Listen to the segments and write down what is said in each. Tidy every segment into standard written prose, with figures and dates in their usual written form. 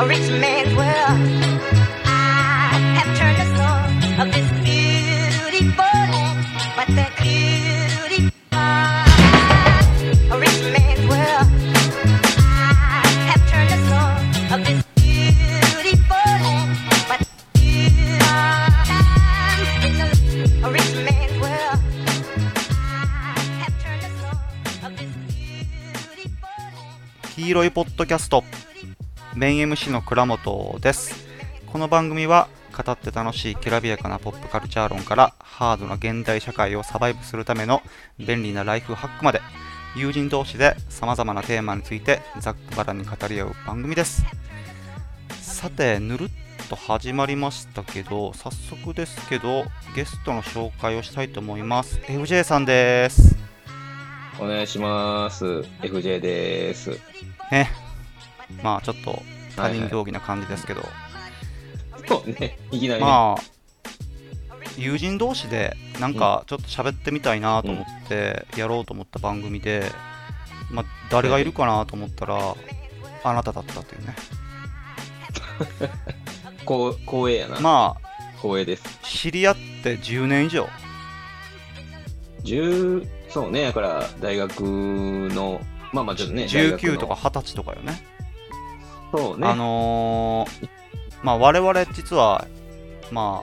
a rich man's world. I have turned the soul of this beautiful land, but that beauty a rich man's world. I have turned the soul of this beautiful land, but a rich man's world. I have turned the soul of this beautiful land. 黄色いポッドキャストメイン MC の倉本です。この番組は語って楽しいきらびやかなポップカルチャー論からハードな現代社会をサバイブするための便利なライフハックまで、友人同士で様々なテーマについてざっくばらんに語り合う番組です。さて、ぬるっと始まりましたけど、早速ですけどゲストの紹介をしたいと思います。 FJ さんです。お願いします。 FJ ですね。まあちょっと他人行儀な感じですけど、そうね、いきなりね、まあ友人同士でなんかちょっと喋ってみたいなと思ってやろうと思った番組で、まあ誰がいるかなと思ったらあなただったというね。光栄やな。まあ光栄です。知り合って10年以上そうね、だから大学のまあちょっとね、19とか20歳とかよね。そうね。まあ我々実はま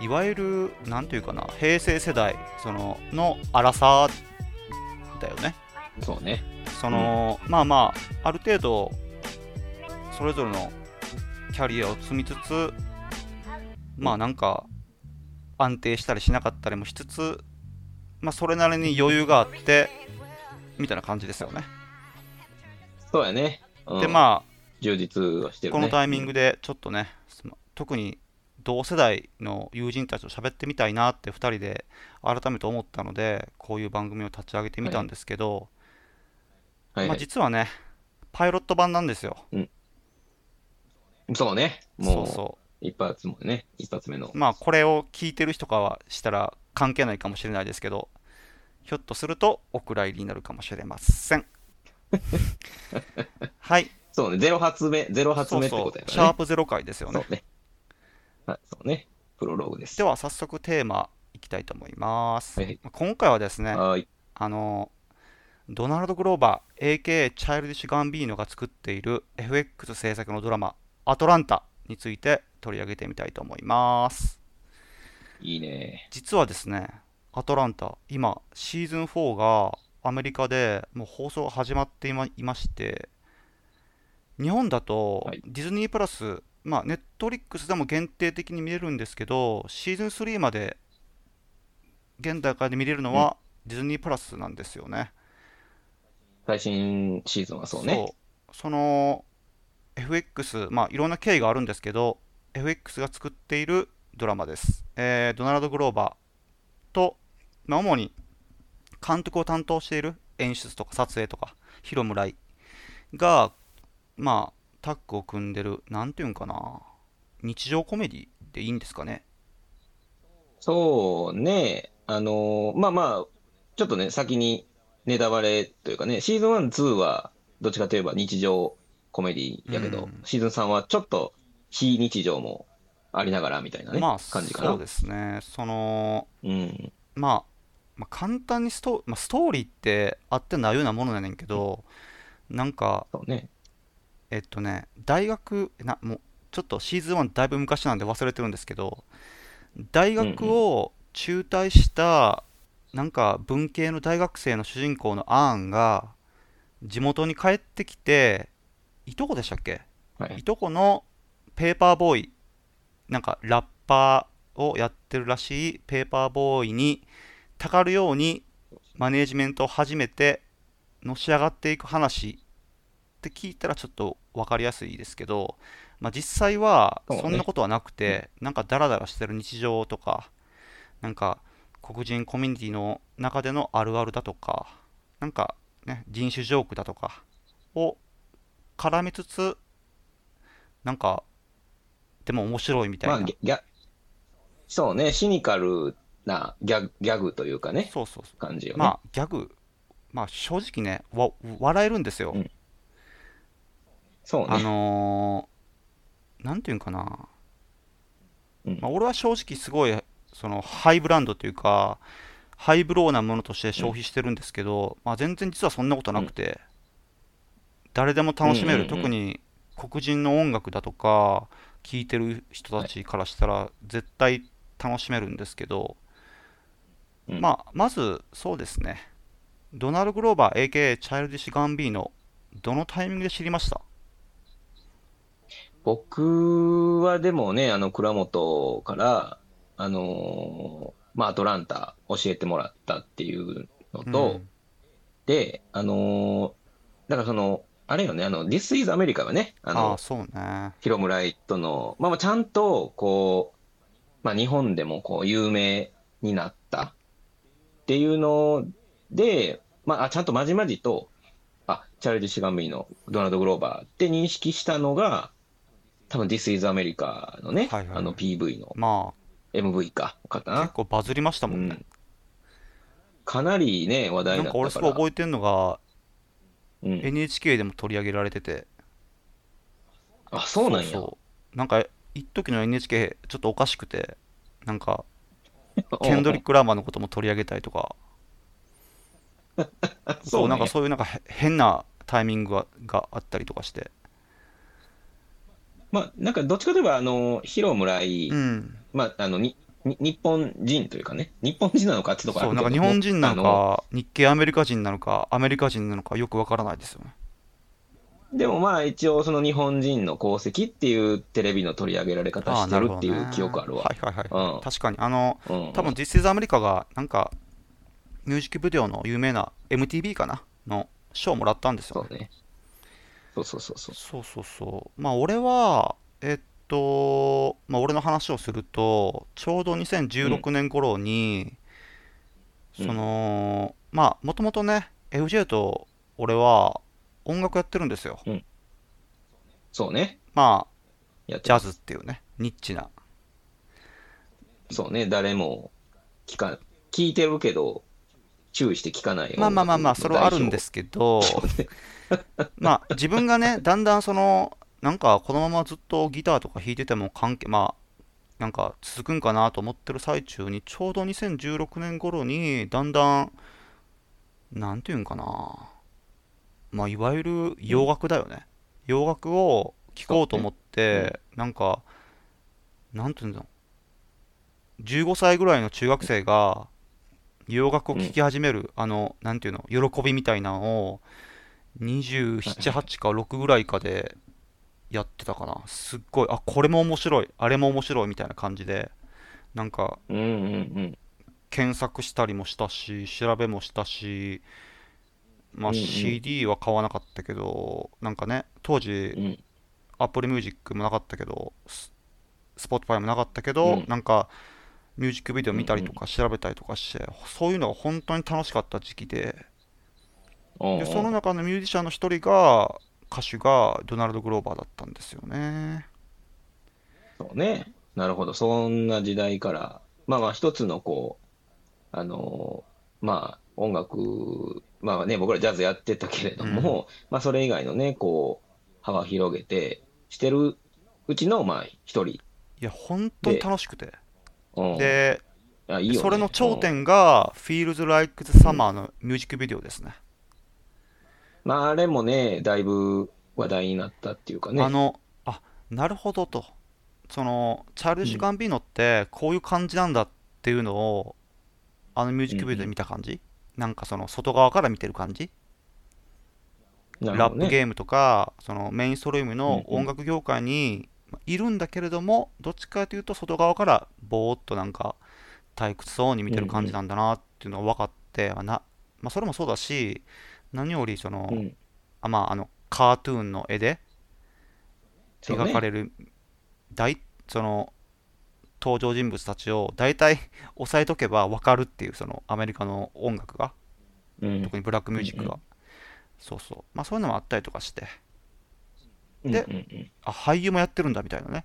あいわゆるなんていうかな、平成世代そののアラサーだよね。そうね。その、うん、まあある程度それぞれのキャリアを積みつつ、まあなんか安定したりしなかったりもしつつ、まあそれなりに余裕があって。みたいな感じですよね。そうやね、うん、でまあ充実はしてるね。このタイミングでちょっとね、特に同世代の友人たちと喋ってみたいなって2人で改めて思ったので、こういう番組を立ち上げてみたんですけど、はいはいはい、まあ、実はねパイロット版なんですよ、うん、そうね、もう、 そう一発もね、一発目のまあこれを聞いてる人からしたら関係ないかもしれないですけど、ひょっとするとお蔵入りになるかもしれません。はい。そうね、0発目ってことやからね。そうそう、シャープ0回ですよね。そうね。はい、そうね。プロローグです。では早速テーマいきたいと思います。はい、今回はですね、はい、ドナルド・グローバー AKA チャイルディッシュ・ガンビーノが作っている FX 制作のドラマアトランタについて取り上げてみたいと思います。いいね。実はですね、アトランタ、今シーズン4がアメリカでもう放送始まっていまして、日本だとディズニープラス、まあネットリックスでも限定的に見れるんですけど、シーズン3まで現段階で見れるのはディズニープラスなんですよね。最新シーズンはそうね。その FX、 まあいろんな経緯があるんですけど、 FX が作っているドラマです。ドナルド・グローバーと主に監督を担当している演出とか撮影とか広村井がまあタッグを組んでる、なんていうんかな、日常コメディでいいんですかね。そうね、まあちょっとね先にネタバレというかね、シーズン1、2はどっちかといえば日常コメディやけど、うん、シーズン3はちょっと非日常もありながらみたいなね、まあ、感じかな。そうですね。その、うん、まあ、簡単にストーリーってあってないようなものやねんけど、なんか、ね、大学もうちょっとシーズン1だいぶ昔なんで忘れてるんですけど、大学を中退した、うん、なんか文系の大学生の主人公のアーンが地元に帰ってきて、いとこでしたっけ、はい、いとこのペーパーボーイ、なんかラッパーをやってるらしいペーパーボーイにたかるようにマネージメントを始めてのし上がっていく話って聞いたらちょっと分かりやすいですけど、まあ、実際はそんなことはなくて、なんかダラダラしてる日常とか、なんか黒人コミュニティの中でのあるあるだとか、なんかね人種ジョークだとかを絡めつつ、なんかでも面白いみたいな、まあ、そうね、シニカルなギャグというかね、そう感じよね。まあギャグ、まあ正直ね笑えるんですよ、うん、そうね。なんていうんかな、まあ、俺は正直すごいそのハイブランドというかハイブローなものとして消費してるんですけど、まあ、全然実はそんなことなくて、誰でも楽しめる、特に黒人の音楽だとか聴いてる人たちからしたら絶対楽しめるんですけど、まあ、まずそうですね、ドナルド・グローバー AKA チャイルディッシュ・ガンビーノ、どのタイミングで知りました？僕はでもね、倉本からまあ、アトランタ教えてもらったっていうのと、で、だからその、あれよね、This is America はね、そうね、広村ライトの、まあ、ちゃんと、こう、まあ、日本でもこう、有名になったっていうので、まあ、ちゃんとまじまじと、チャイルディッシュ・ガンビーノのドナルド・グローバーって認識したのが、多分 This is America のね、はいはい、PV の。まあMV かな、結構バズりましたもんね、かなりね話題だったから。なんか俺すごい覚えてるのが、NHK でも取り上げられてて、そうなんや、そうなんか一時の NHK ちょっとおかしくて、なんかケンドリック・ラーマーのことも取り上げたりとかそうなんかそういうなんか変なタイミングがあったりとかして、まあなんかどっちかといえば広村井、まあ、日本人というかね、日本人なのかってところあるけど、そう、なんか日本人なのか日系アメリカ人なのかアメリカ人なのかよくわからないですよね。でもまあ一応その日本人の功績っていうテレビの取り上げられ方してるっていう記憶あるわ。はいはいはい、確かに多分 This is America がなんかミュージックビデオの有名な MTV かなの賞をもらったんですよね。そうそうそう。まあ俺はまあ、俺の話をすると、ちょうど2016年頃に、そのまあもともとね FJ と俺は音楽やってるんですよ、そうね、まあジャズっていうねニッチな、そうね、誰も聞いてるけど注意して聞かないような、まあそれはあるんですけどまあ自分がねだんだんそのなんかこのままずっとギターとか弾いててもまあなんか続くんかなと思ってる最中に、ちょうど2016年頃にだんだんなんていうんかな、まあいわゆる洋楽だよね、洋楽を聴こうと思って、なんかなんていうんだろう、15歳ぐらいの中学生が洋楽を聴き始める、なんていうの、喜びみたいなのを27、8か6ぐらいかでやってたかな。すっごい、これも面白い、あれも面白いみたいな感じで、なんか、検索したりもしたし、調べもしたし、まあ CD は買わなかったけど、なんかね、当時、Apple Music もなかったけど、Spotify もなかったけど、なんか、ミュージックビデオ見たりとか調べたりとかして、そういうのが本当に楽しかった時期で、でその中のミュージシャンの一人が、歌手がドナルド・グローバーだったんですよね。そうね、なるほど、そんな時代から、まあまあ一つのこう、まあ音楽、まあね、僕らジャズやってたけれども、まあそれ以外のね、こう、幅広げてしてるうちの、まあ一人。いや、本当に楽しくて。で、いいよね、それの頂点が、Feels Like the Summer のミュージックビデオですね。まあ、あれもね、だいぶ話題になったっていうかね。なるほどと。その、チャールズ・ガンビーノってこういう感じなんだっていうのを、ミュージックビデオで見た感じ、なんかその、外側から見てる感じ、ラップゲームとか、そのメインストリームの音楽業界にいるんだけれども、どっちかというと、外側からぼーっとなんか、退屈そうに見てる感じなんだなっていうのが分かって、まあ、それもそうだし、何よりその、まあカートゥーンの絵で描かれるその登場人物たちを大体押さえとけば分かるっていう、そのアメリカの音楽が、特にブラックミュージックが、まあそういうのもあったりとかして、で、俳優もやってるんだみたいなね。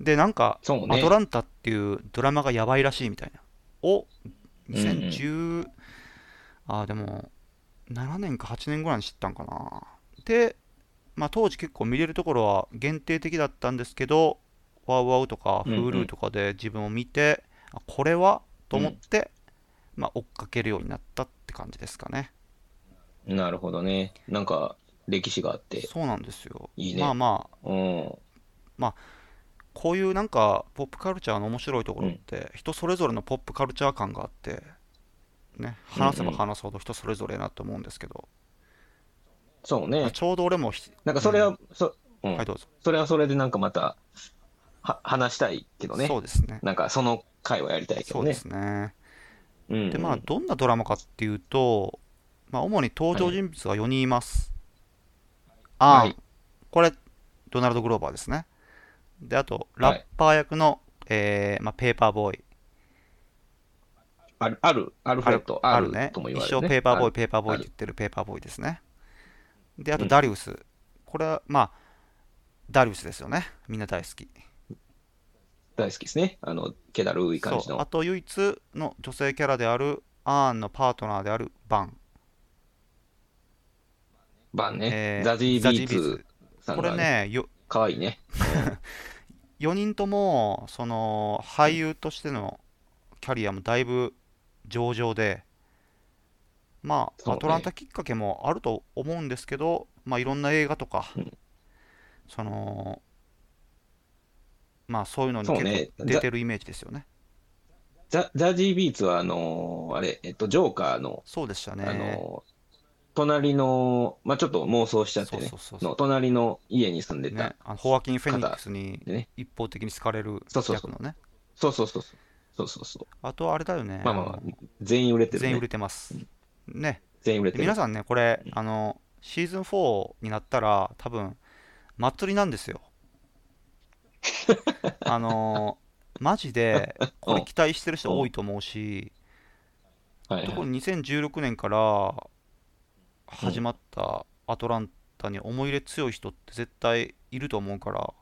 で、なんか、アトランタっていうドラマがやばいらしいみたいなを2010でも7年か8年ぐらいに知ったんかな。で、まあ、当時結構見れるところは限定的だったんですけど、ワウワウとか Hulu とかで自分を見て、うんうん、これはと思って、うん、まあ、追っかけるようになったって感じですかね。なるほどね。なんか歴史があって、そうなんですよ。いいね。まあまあ、うん、まあこういうなんかポップカルチャーの面白いところって人それぞれのポップカルチャー感があってね、話せば話すほど人それぞれなと思うんですけど、うんうん、そうね、ちょうど俺もなんかそれは、うん、はいどうぞ。それはそれでなんかまた話したいけどね。そうですね。なんかその回はやりたいけどね。そうですね。うんうん、でまあどんなドラマかっていうと、まあ、主に登場人物が4人います。はい、あ、はい、これドナルド・グローバーですね。であとラッパー役の、はい、まあ、ペーパーボーイ。アルフレッド、あるね。一生ペーパーボーイ、ペーパーボーイって言ってるペーパーボーイですね。であとダリウス、うん、これはまあダリウスですよね。みんな大好き。大好きですね。あの気だるい感じの。あと唯一の女性キャラであるアーンのパートナーであるバン。バンね。ザジービーツさんが、ね、これねかわいいね。4人ともその俳優としてのキャリアもだいぶ上々で、まあ、アトランタきっかけもあると思うんですけど、まあ、いろんな映画とか、うん、そのまあそういうのに結構出てるイメージですよね。ザジービーツはジョーカーの、そうでしたね、隣の、まあ、ちょっと妄想しちゃってね、そうそうそうそう、の隣の家に住んでた、ね、ホアキン・フェニックスに一方的に好かれる役のね、そうそうそうそうそうそう、あとあれだよね、まあまあ、全員売れてる、ね、全員売れてます、うんね、全員売れてる。皆さんね、これ、うん、シーズン4になったら多分祭りなんですよ。マジでこれ期待してる人多いと思うし、うん、特に2016年から始まったアトランタに思い入れ強い人って絶対いると思うから、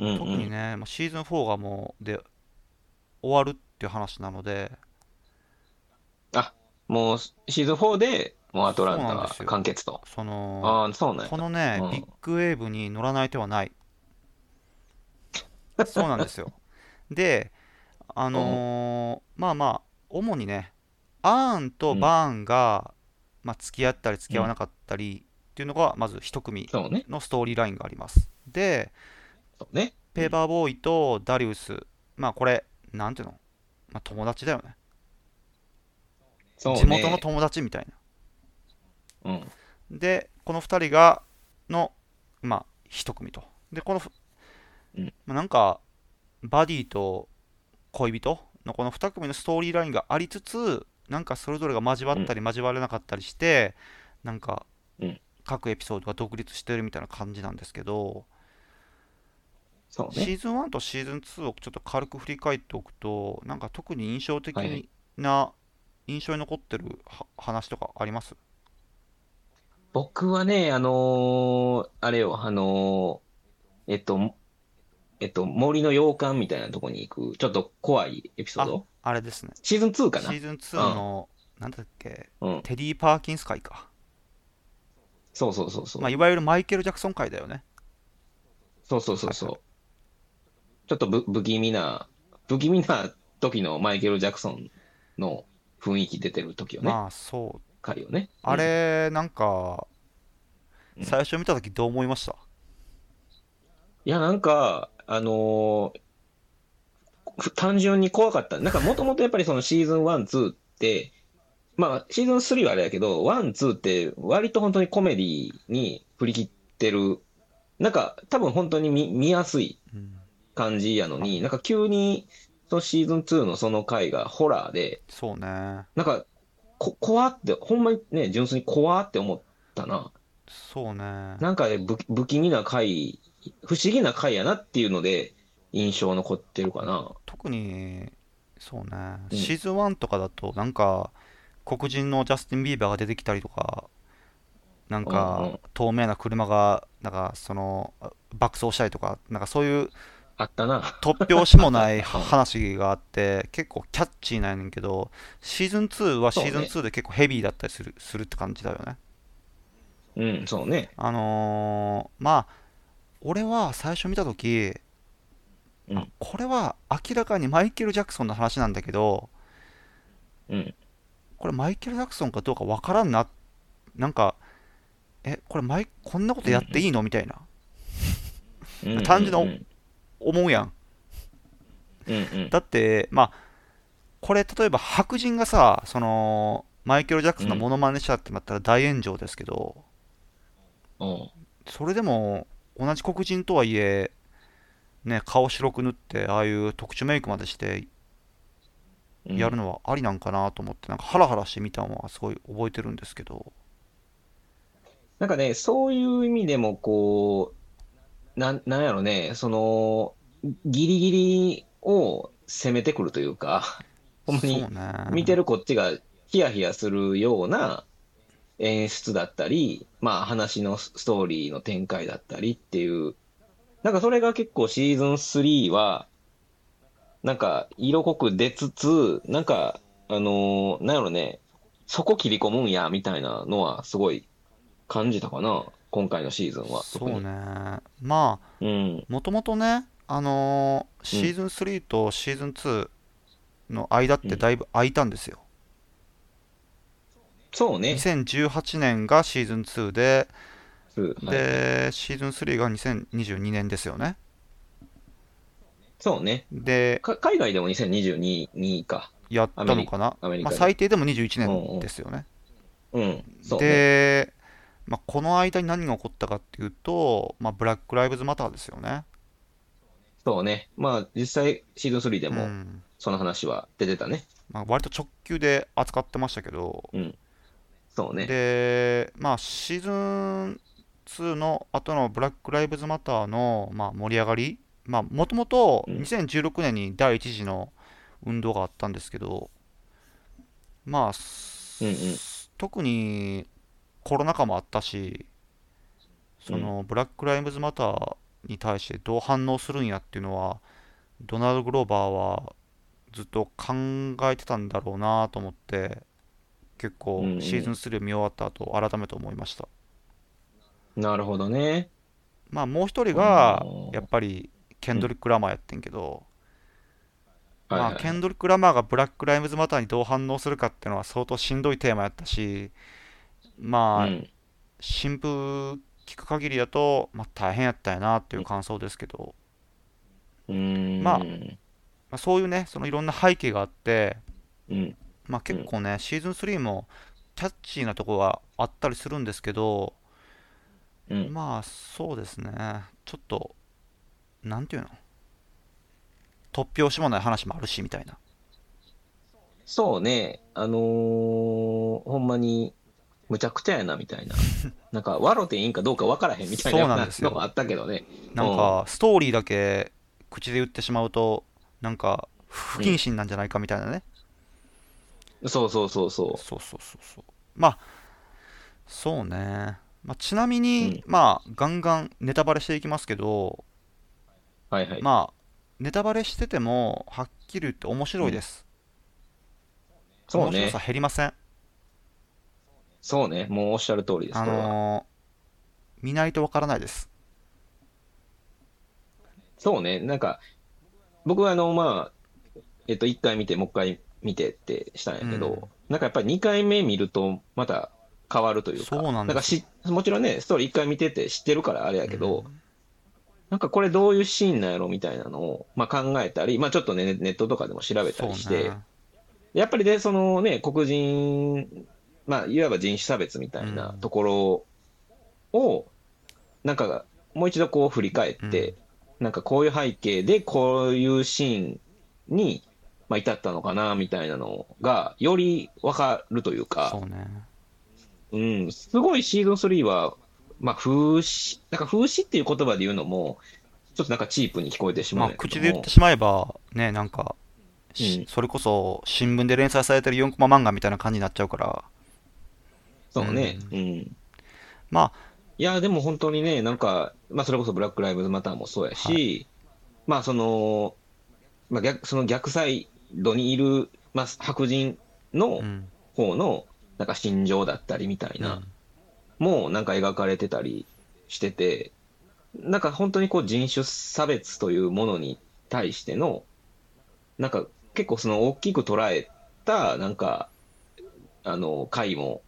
うんうん、特にね、まあ、シーズン4がもうで終わるっていう話なので、もうシーズン4でもうアトランタは完結と。その、あ、そうなんや。このね、うん、ビッグウェーブに乗らない手はない。そうなんですよ。で、うん、まあまあ主にね、アーンとバーンが、うん、まあ、付き合ったり付き合わなかったりっていうのがまず一組のストーリーラインがあります。で、そうね、ペーパーボーイとダリウス、うん、まあこれなんていうの、まあ、友達だよね。地元の友達みたいな、ね、うん、でこの2人がのまあ一組と、でこの、うん、まあ、なんかバディと恋人のこの2組のストーリーラインがありつつ、なんかそれぞれが交わったり交われなかったりして、うん、なんか各エピソードが独立してるみたいな感じなんですけど、そう、ね、シーズン1とシーズン2をちょっと軽く振り返っておくと、なんか特に印象的な、はい、印象に残ってる話とかあります？僕はね、あれよ、森の洋館みたいなとこに行く、ちょっと怖いエピソード？あれですね。シーズン2かな？シーズン2の、うん、なんだっけ、うん、テディ・パーキンス会か。そうそうそうそう。まあ、いわゆるマイケル・ジャクソン会だよね。そうそうそうそう。ちょっと不気味な時のマイケル・ジャクソンの雰囲気出てる時よね。まあそう。回よね。あれ、なんか、うん、最初見た時どう思いました？いや、なんか、単純に怖かった。なんかもともとやっぱりそのシーズン1、2って、まあシーズン3はあれだけど、1、2って割と本当にコメディに振り切ってる。なんか多分本当に見やすい感じやのに、うん、なんか急に、シーズン2のその回がホラーで、そうね、なんか怖って、ほんまにね、純粋に怖って思ったな。そうね、なんか、ね、不気味な回、不思議な回やなっていうので印象残ってるかな。特にそうね、うん、シーズン1とかだとなんか黒人のジャスティン・ビーバーが出てきたりとか、なんか、うんうん、透明な車がなんかその爆走したりとか、なんかそういうあったな。突拍子もない話があって結構キャッチーなんやねんけど、シーズン2はシーズン2で結構ヘビーだったりするって感じだよね。うん、そうね。まあ俺は最初見たとき、うん、これは明らかにマイケル・ジャクソンの話なんだけど、うん、これマイケル・ジャクソンかどうかわからんな、なんかこれこんなことやっていいのみたいな、うん、単純な、うん、思うやん、うんうん、だってまあこれ例えば白人がさそのマイケル・ジャクソンのモノマネしたってなったら大炎上ですけど、うん、それでも同じ黒人とはいえね、顔白く塗ってああいう特殊メイクまでしてやるのはありなんかなと思って、なんかハラハラしてみたのはすごい覚えてるんですけど、なんかねそういう意味でもこうなんやろね、そのギリギリを攻めてくるというか、ほんまに見てるこっちがヒヤヒヤするような演出だったり、まあ話のストーリーの展開だったりっていう。なんかそれが結構シーズン3はなんか色濃く出つつ、なんかなんやろね、そこ切り込むんやみたいなのはすごい感じたかな、今回のシーズンは。そうね、まあもともとねシーズン3とシーズン2の間ってだいぶ空いたんですよ、うん、そうね。2018年がシーズン2で、で、はい、シーズン3が2022年ですよね。そうね。で、海外でも2022かやったのかな、まあ、最低でも21年ですよね、うんうんうん、そうね。で、まあ、この間に何が起こったかっていうと、まあ、ブラックライブズマターですよね。そうね、まあ実際シーズン3でもその話は出てたね、うんまあ、割と直球で扱ってましたけど、うん、そうね。で、まあシーズン2の後のブラックライブズマターの、まあ、盛り上がり、まあもともと2016年に第一次の運動があったんですけど、まあ、うんうん、特にコロナ禍もあったし、その、うん、ブラックライブズマターに対してどう反応するんやっていうのはドナルド・グローバーはずっと考えてたんだろうなと思って、結構シーズン3を見終わった後改めて思いました。なるほどね。まあもう一人がやっぱりケンドリック・ラマーやってんけど、うんはいはい、まあケンドリック・ラマーがブラック・ライブズ・マターにどう反応するかっていうのは相当しんどいテーマやったし、まあ、うん、新聞聞く限りだと、まあ、大変やったやなっていう感想ですけど、まあ、そういうね、そのいろんな背景があって、うん、まあ結構ね、うん、シーズン3もキャッチーなとこがあったりするんですけど、うん、まあそうですね、ちょっとなんていうの、突拍子もない話もあるしみたいな。そうね、ほんまにむちゃくちゃやなみたいななんか笑っていいんかどうか分からへんみたい なのがあったけどね。なんかストーリーだけ口で言ってしまうとなんか不謹慎なんじゃないかみたいなね、うん、そうまあそうね。まあ、ちなみに、うん、まあガンガンネタバレしていきますけど、はいはい、まあネタバレしててもはっきり言って面白いです、うん、そうね。面白さ減りません。そうね、もうおっしゃる通りです。見ないとわからないです。そうね、なんか僕はまあ1回見てもう1回見てってしたんやけど、うん、なんかやっぱり2回目見るとまた変わるというか、なんかもちろんねストーリー一回見てて知ってるからあれやけど、うん、なんかこれどういうシーンなんやろみたいなのを、まあ、考えたり、まあ、ちょっとねネットとかでも調べたりして、ね、やっぱりねそのね黒人、まあ、いわば人種差別みたいなところを、うん、なんかもう一度こう振り返って、うん、なんかこういう背景でこういうシーンに、まあ、至ったのかなみたいなのがより分かるというか。そうね、うん、すごいシーズン3は、まあ、なんか風刺っていう言葉で言うのもちょっとなんかチープに聞こえてしまうけども、まあ、口で言ってしまえばね、なんか、うん、それこそ新聞で連載されてる4コマ漫画みたいな感じになっちゃうから。そうね、うんうん、まあいやでも本当にねなんか、まあ、それこそブラックライブズマターもそうやし、はい、まあまあ、その逆サイドにいる、まあ、白人の方の、うんなんか心情だったりみたいな、うん、もなんか描かれてたりしてて、なんか本当にこう人種差別というものに対してのなんか結構その大きく捉えたなんか回も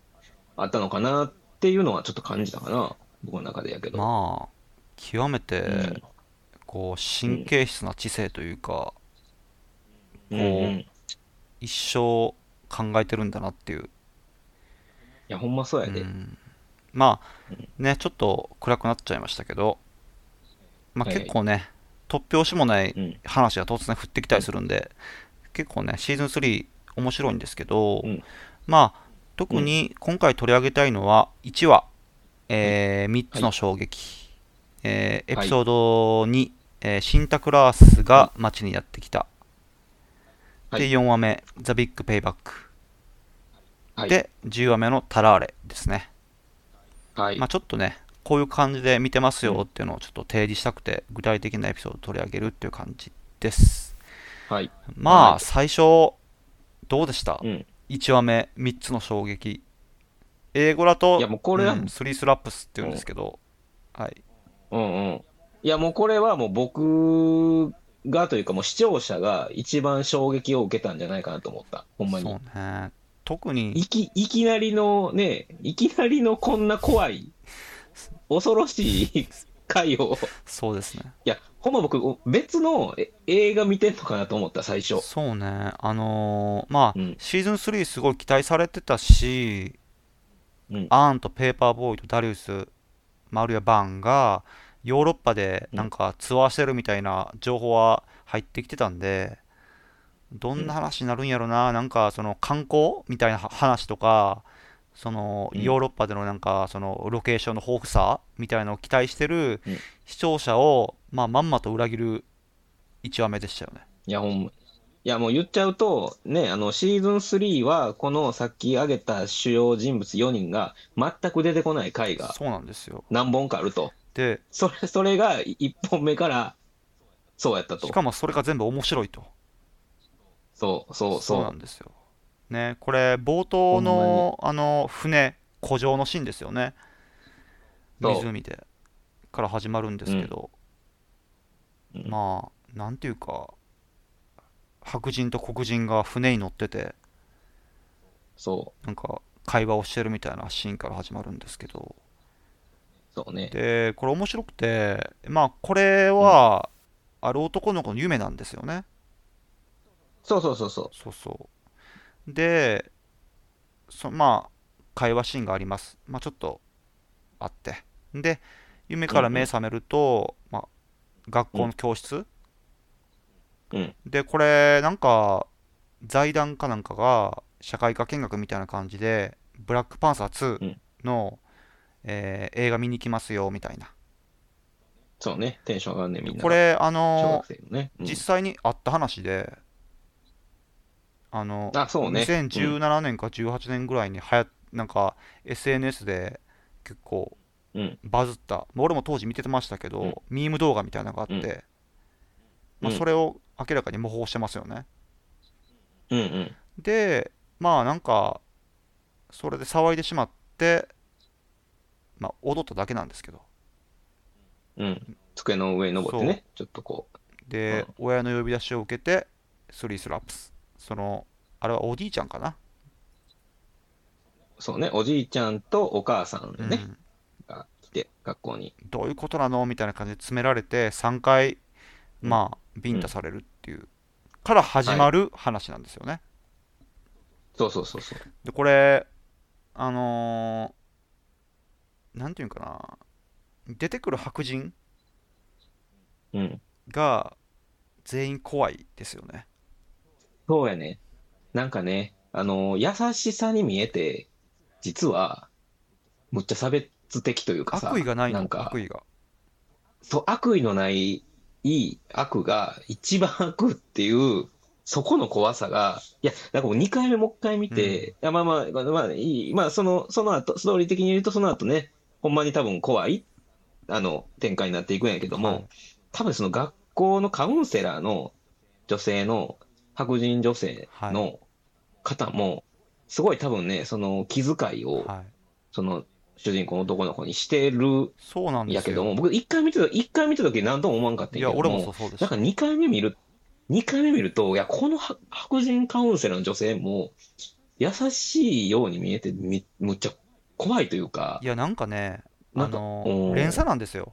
あったのかなっていうのはちょっと感じたかな、僕の中でやけど。まあ極めてこう神経質な知性というか、うん、こう、うん、一生考えてるんだなっていう。いやほんまそうやで、うん、まあねちょっと暗くなっちゃいましたけど、まあ結構ね、はいはい、突拍子もない話が突然降ってきたりするんで、うん、結構ねシーズン3面白いんですけど、うん、まあ特に今回取り上げたいのは1話、うん3つの衝撃、はいエピソード2、はいシンタクラースが街にやってきた、はい、で4話目ザ・ビッグ・ペイバック、はい、で10話目のタラーレですね、はいまあ、ちょっとねこういう感じで見てますよっていうのをちょっと提示したくて、具体的なエピソードを取り上げるっていう感じです。はい。まあ、最初、どうでした？うん、1話目、3つの衝撃。英語だと、いやもうこれはスリースラップスって言うんですけど、はい。うんうん。いやもうこれはもう僕がというか、もう視聴者が一番衝撃を受けたんじゃないかなと思った。ほんまに。そうね。特に。いきなりのね、いきなりのこんな怖い。恐ろしい回をそうですね。いやほんま僕別の映画見てんのかなと思った最初。そうねまあ、うん、シーズン3すごい期待されてたし、うん、アーンとペーパーボーイとダリウス、まあ、あるいはバンがヨーロッパでなんかツアーしてるみたいな情報は入ってきてたんで、どんな話になるんやろな、なんかその観光みたいな話とか、そのヨーロッパでのなんかそのロケーションの豊富さみたいなのを期待してる視聴者をまんまと裏切る1話目でしたよね。いやほんま、いやもう言っちゃうとね、シーズン3はこのさっき挙げた主要人物4人が全く出てこない回がそうなんですよ、何本かあると。でそれが1本目からそうやったと。しかもそれが全部面白いと。そうなんですよね、これ冒頭の船湖上のシーンですよね。湖でから始まるんですけど、うん、まあなんていうか白人と黒人が船に乗ってて、そうなんか会話をしてるみたいなシーンから始まるんですけど、そうね。でこれ面白くて、まあこれはある男の子の夢なんですよね。そう。でまあ会話シーンがあります。まあちょっとあって、で夢から目覚めると、うんうん、まあ、学校の教室、うん、でこれなんか財団かなんかが社会科見学みたいな感じでブラックパンサー2の、うん、映画見に行きますよみたいな。そうね、テンション上がんねみんな。これ小学生のね、うん、実際にあった話でそうね、2017年か18年ぐらいになんか SNS で結構バズった、うん、俺も当時見てましたけど、うん、ミーム動画みたいなのがあって、うんまあ、それを明らかに模倣してますよね、うんうん、でまあなんかそれで騒いでしまって、まあ、踊っただけなんですけど、うん、机の上に登ってねちょっとこうで、うん、親の呼び出しを受けてスリースラップス、そのあれはおじいちゃんかな。そうね、おじいちゃんとお母さんね、うん、が来て学校にどういうことなのみたいな感じで詰められて3回まあ、うん、ビンタされるっていうから始まる話なんですよね、はい、そうでこれなんていうかな、出てくる白人が全員怖いですよね。そうやね。なんかね、優しさに見えて、実は、むっちゃ差別的というかさ、悪意がないのなんか、悪意が。そう、悪意のない、悪が一番悪っていう、そこの怖さが、いや、なんかもう2回目もう1回見て、うん、まあ、いい、まあ、その後、ストーリー的に言うと、その後ね、ほんまに多分怖い、展開になっていくんやけども、はい、多分その学校のカウンセラーの女性の、白人女性の方もすごい多分ね、その気遣いを、はい、その主人公の男の子にしてる。そうなんですよ。やけども僕1回見た時何とも思わんかったけども、いや俺もそうです。なんか2回目見ると、いやこの白人カウンセラーの女性も優しいように見えて、むっちゃ怖いというか。いやなんかね、連鎖なんですよ。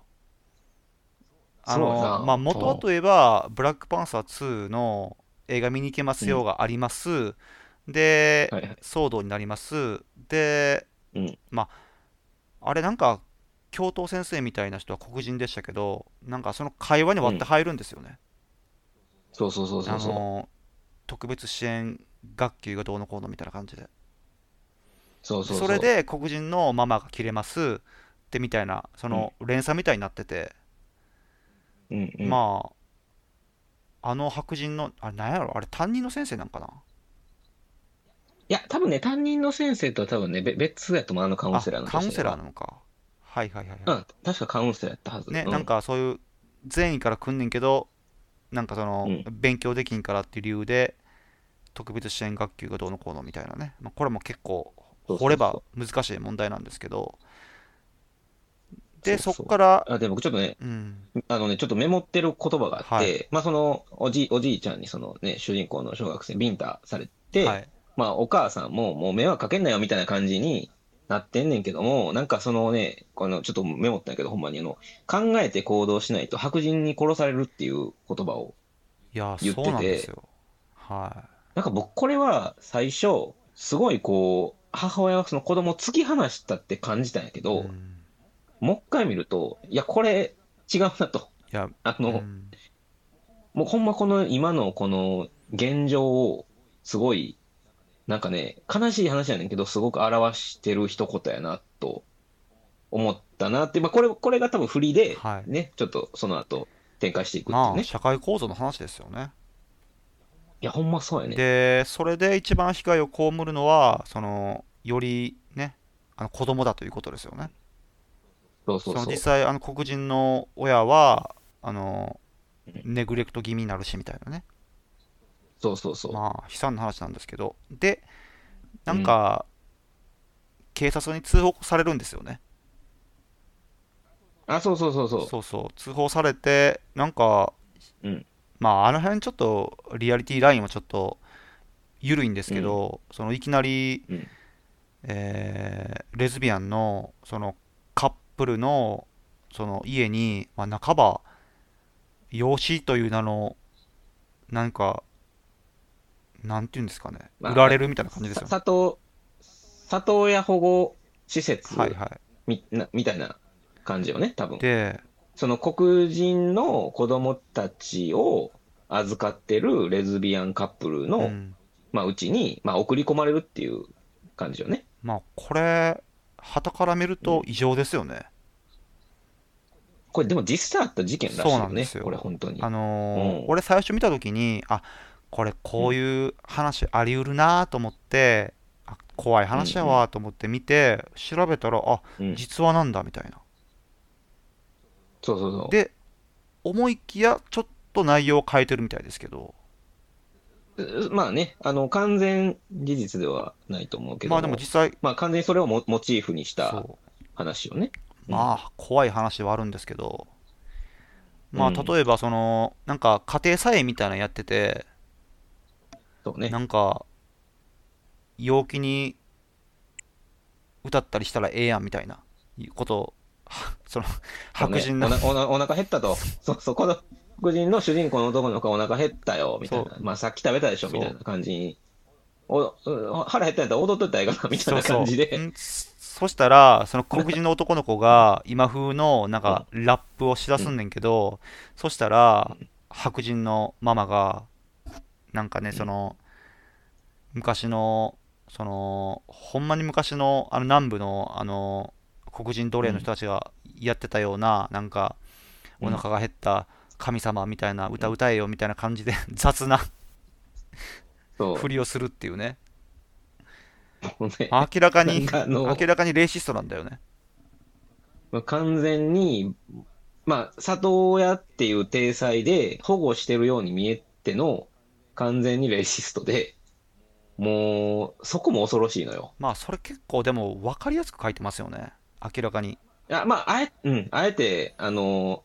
まあ、元はといえばブラックパンサー2の映画見に行けますよがあります、で、はいはい、騒動になります。で、まああれなんか教頭先生みたいな人は黒人でしたけど、なんかその会話に割って入るんですよね、そうそう、特別支援学級がどうのこうのみたいな感じで、そう、それで黒人のママが切れますってみたいな、その連鎖みたいになってて、まああの白人のあれなんやろ、あれ担任の先生なんかな。いや多分ね、担任の先生とは多分ね別やと思う。あのカウンセラーの、カウンセラーなのか、はい、うん、確かカウンセラーやったはずね、なんかそういう善意から来んねんけど、なんかその、勉強できんからっていう理由で特別支援学級がどうのこうのみたいなね、まあ、これも結構掘れば難しい問題なんですけど、で、そっから。あ、で、僕ちょっとね、ちょっとメモってる言葉があって、まあ、そのおじいちゃんに、そのね、主人公の小学生、ビンタされて、まあ、お母さんも、もう迷惑かけんなよみたいな感じになってんねんけども、なんかそのね、ちょっとメモったんやけど、ほんまに考えて行動しないと白人に殺されるっていう言葉を言ってて、そうなんですよ。なんか僕、これは最初、すごいこう、母親はその子供を突き放したって感じたんやけど、もう一回見ると、いや、これ違うなと。いや、もうほんまこの今のこの現状をすごい、なんかね、悲しい話やねんけど、すごく表してる一言やなと思ったなって、まあ、これが多分振りで、ちょっとその後展開していくっていうね。社会構造の話ですよね。いや、ほんまそうやね。で、それで一番被害を被るのは、その、よりね、子供だということですよね。そう実際黒人の親はネグレクト気味になるしみたいなね、まあ悲惨な話なんですけど、でなんか、警察に通報されるんですよね。通報されて、なんか、まああの辺ちょっとリアリティラインはちょっと緩いんですけど、そのいきなり、レズビアンのそのカップルのその家に、まあ、半ば養子という名のなんかなんていうんですかね、売られるみたいな感じですよね。里親保護施設、みたいな感じよね多分。で、その黒人の子供たちを預かってるレズビアンカップルの、まあうちに、まあ、送り込まれるっていう感じよね。まあこれ旗から見ると異常ですよね、これでも実際あった事件らしいよね。そうなんですよ。これ本当に俺最初見た時にこれこういう話ありうるなと思って、怖い話やわと思って見て、調べたら実話なんだみたいな、で思いきやちょっと内容を変えてるみたいですけど、まあね、完全事実ではないと思うけども、まあでも実際、まあ完全にそれをモチーフにした話をね、まあ怖い話はあるんですけど、まあ例えばそのなんか家庭菜園みたいなのやってて、なんか陽気に歌ったりしたらええやんみたいなことをその白人の、お腹減ったと黒人の主人公の男の子がお腹減ったよみたいな、まあ、さっき食べたでしょみたいな感じに、腹減ったんやったら踊っとったらええかなみたいな感じで、そしたらその黒人の男の子が今風のなんかラップをしだすんねんけど、そしたら白人のママがなんかね、その昔のそのほんまに昔の南部の黒人奴隷の人たちがやってたような、なんかお腹が減った神様みたいな歌歌えよみたいな感じで雑な振りをするっていうね。明らかにレイシストなんだよね。完全に、まあ里親っていう体裁で保護してるように見えての完全にレイシストで、もうそこも恐ろしいのよ。まあそれ結構でも分かりやすく書いてますよね。明らかに。あえて、分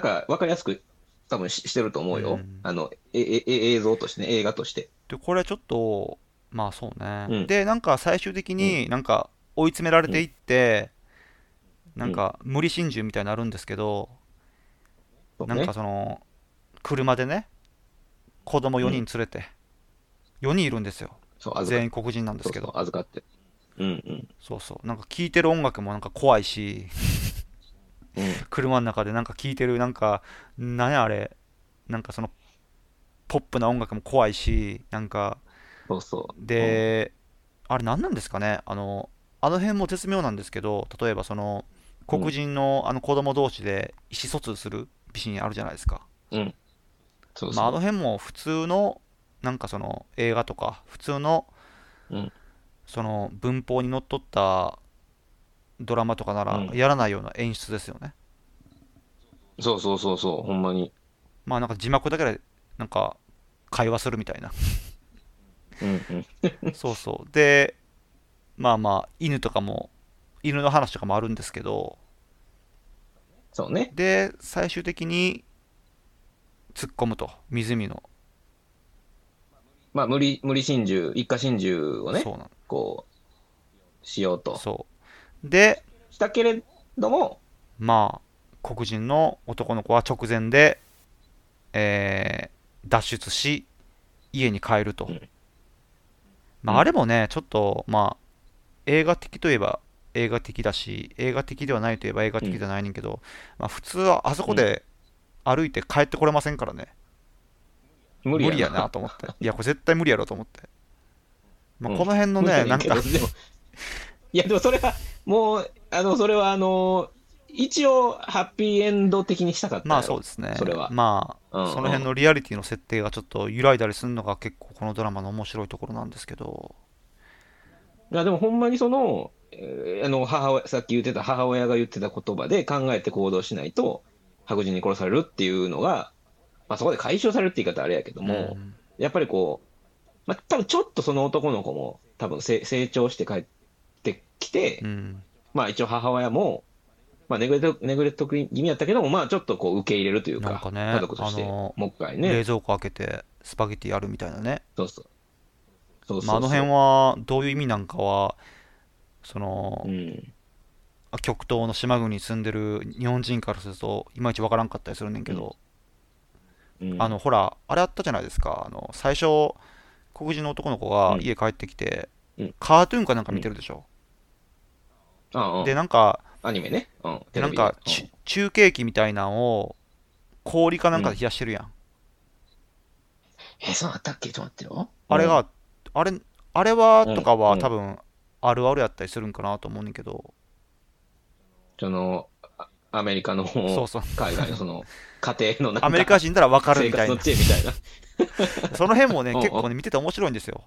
かりやすく多分してると思うよ、うん、映像としてね、映画として。で、これはちょっと、まあそうね。うん、で、なんか最終的になんか追い詰められていって、うん、なんか無理心中みたいになるんですけど、うん、なんかその、車でね、子供4人連れて、うん、4人いるんですよ。そう、全員黒人なんですけど。そうそう、預かって。うんうん、そうそう、なんか聴いてる音楽もなんか怖いし、うん、車の中でなんか聴いてるなんか何やあれ、なんかそのポップな音楽も怖いし、なんかそうそうで、うん、あれ何なんですかね、あの辺も絶妙なんですけど、例えばその黒人のあの子供同士で意思疎通するシーンあるじゃないですか、うん、そうそう、まあ、あの辺も普通のなんかその映画とか普通の、うん、その文法にのっとったドラマとかならやらないような演出ですよね、うん、そうそうそうそう、ほんまに、まあなんか字幕だけでなんか会話するみたいなうん、うん、そうそう、でまあ犬とかも、犬の話とかもあるんですけど、そうね、で最終的に突っ込むと、湖のまあ無理心中、一家心中をね、そうなん、こうしようと、そうでしたけれども、まあ黒人の男の子は直前で、脱出し家に帰ると、うん、まああれもね、ちょっとまあ映画的といえば映画的だし、映画的ではないといえば映画的じゃないねんけど、うん、まあ普通はあそこで歩いて帰ってこれませんからね、無理やなと思って。いや、これ絶対無理やろと思って。まあ、この辺のね、うん、なんか。いや、でもそれは、もう、それは、一応、ハッピーエンド的にしたかった。まあ、そうですね。それは。まあ、うんうん、その辺のリアリティの設定がちょっと揺らいだりするのが結構、このドラマの面白いところなんですけど。いや、でも、ほんまにその、さっき言ってた母親が言ってた言葉で考えて行動しないと、白人に殺されるっていうのが、まあ、そこで解消されるって言い方あれやけども、うん、やっぱりこう、まあ、多分ちょっとその男の子も多分成長して帰ってきて、うん、まあ一応母親も、まあ、ネグレクト気味やったけども、まあちょっとこう受け入れるという か、ね、家族としてもう一回ね、冷蔵庫開けてスパゲティやるみたいなね、そうそうそうそう、まあ、あの辺はどういう意味なんかはその、うん、極東の島国に住んでる日本人からするといまいちわからんかったりするねんけど、うん、ほらあれあったじゃないですか、最初黒人の男の子が家帰ってきて、うん、カートゥーンかなんか見てるでしょ、うんうん、でなんかアニメね、うん、でなんか、うん、中継機みたいなのを氷かなんかで冷やしてるやん、うん、そうあったっけ、ちょっと待ってよ、あれがあれはとかは、うん、多分あるあるやったりするんかなと思うねんけど、そのアメリカの海外のその家庭のなんかアメリカ人なら分かるみたいなその辺もね結構ね見てて面白いんですよ。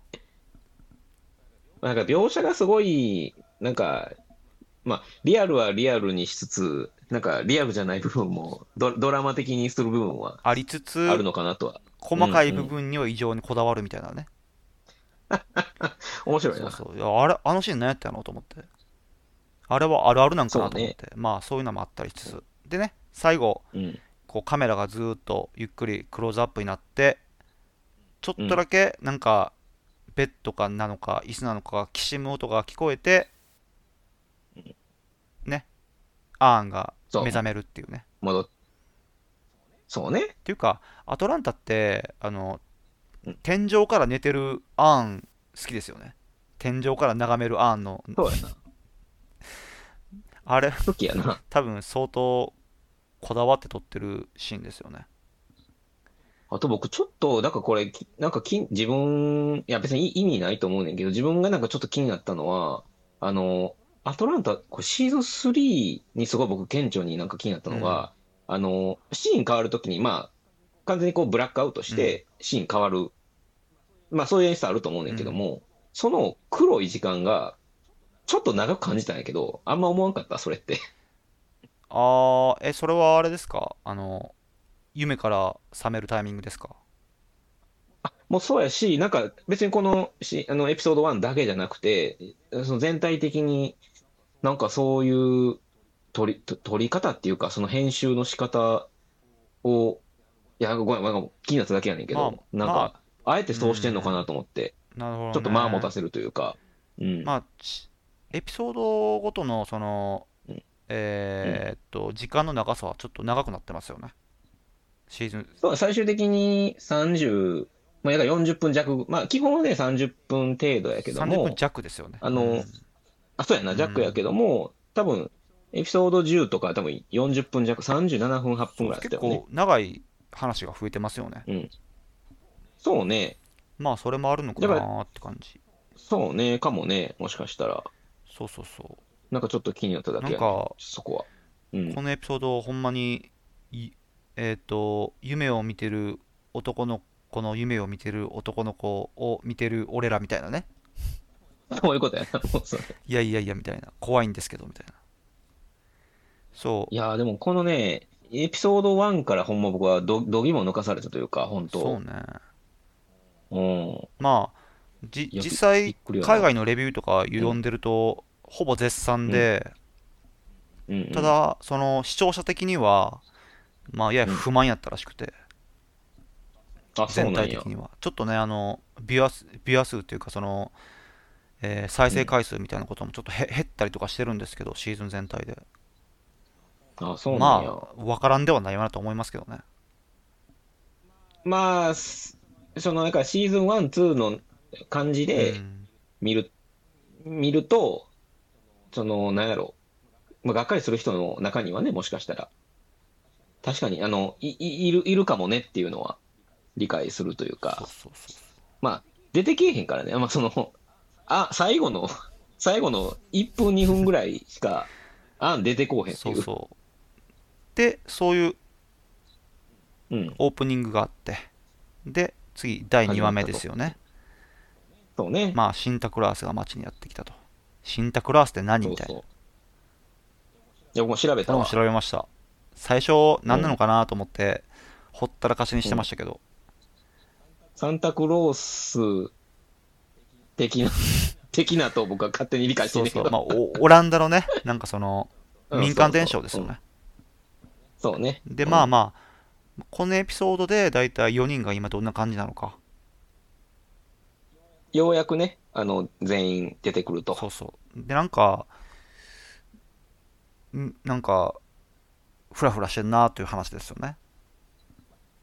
なんか描写がすごい、なんかまあリアルはリアルにしつつ、なんかリアルじゃない部分もドラマ的にする部分はありつつ、あるのかなとは、細かい部分には異常にこだわるみたいなね面白いな。そうそう、いや、あのシーン何やったのと思って、あれはあるあるなんかなと思って、ね、まあそういうのもあったりしつつ、でね、最後、うん、こうカメラがずーっとゆっくりクローズアップになって、ちょっとだけなんかベッドかなのか椅子なのかがきしむ音が聞こえて、うん、ね、アーンが目覚めるっていうね、そうねっていうか、アトランタって天井から寝てるアーン好きですよね。天井から眺めるアーンの、そうやなあれやな、多分相当こだわって撮ってるシーンですよね。あと僕ちょっとなんかこれなんか自分、いや別に意味ないと思うねんけど、自分がなんかちょっと気になったのは、アトランタこれシーズン3にすごい僕顕著になんか気になったのが、うん、シーン変わるときにまあ完全にこうブラックアウトしてシーン変わる、うん、まあそういう演出あると思うねんけども、うん、その黒い時間がちょっと長く感じたんやけど、あんま思わんかったそれってそれはあれですか、夢から覚めるタイミングですか。あ、もうそうやし、なんか別にこのエピソード1だけじゃなくて、その全体的になんかそういう撮り方っていうか、その編集の仕方を、いやごめんごめん、気になっただけやねんけど、なんかあえてそうしてんのかなと思って、なるほどね、ちょっと間を持たせるというか、うん、まあエピソードごとのその、うん、時間の長さはちょっと長くなってますよね。シーズンそう最終的に30、まあ、や40分弱、まあ基本はね30分程度やけども、30分弱ですよね。あそうやな、弱やけども、うん、多分エピソード10とか多分40分弱、37分8分ぐらいだったよね。結構長い話が増えてますよね。うん。そうね。まあそれもあるのかなって感じ。そうね、かもね、もしかしたら。そうそうそう。なんかちょっと気になっただけやね。なんかそこは、うん。このエピソードほんまに夢を見てる男の子の夢を見てる男の子を見てる俺らみたいなね。そういうことやな。いやいやいやみたいな、怖いんですけどみたいな。そういやでもこのねエピソード1からほんま僕はどぎも抜かされたというか、本当そうね。うん、まあ実際海外のレビューとか読んでると、うん、ほぼ絶賛で、うんうんうん、ただその視聴者的にはまあやや不満やったらしくて、うん、あ全体的にはちょっとねビュア数っていうかその、再生回数みたいなこともちょっと減ったりとかしてるんですけど、シーズン全体で。あそうなんや。まあ分からんではないなと思いますけどね。まあそのなんかシーズン1、2の感じで見ると、そのなんやろ、まあ、がっかりする人の中にはね、もしかしたら確かにいるかもねっていうのは理解するというか、そうそうそう、まあ出てけえへんからね、まあその最後の1分2分ぐらいしか案出てこうへんっていう。そうそう。でそういうオープニングがあって、うん、で次第2話目ですよね。そうね、まあシンタクラースが街にやってきたと。シンタクラースって何みたいな。そうそういや僕も調べたわ。僕も調べました。最初何なのかなと思って、うん、ほったらかしにしてましたけど、うん、サンタクロース的なと僕は勝手に理解してるけど、そうそう、まあ、オランダのねなんかその民間伝承ですよね。そうね。でまあまあこのエピソードでだいたい4人が今どんな感じなのか。ようやくね、全員出てくると。そうそう。で、なんか、フラフラしてんなーという話ですよね。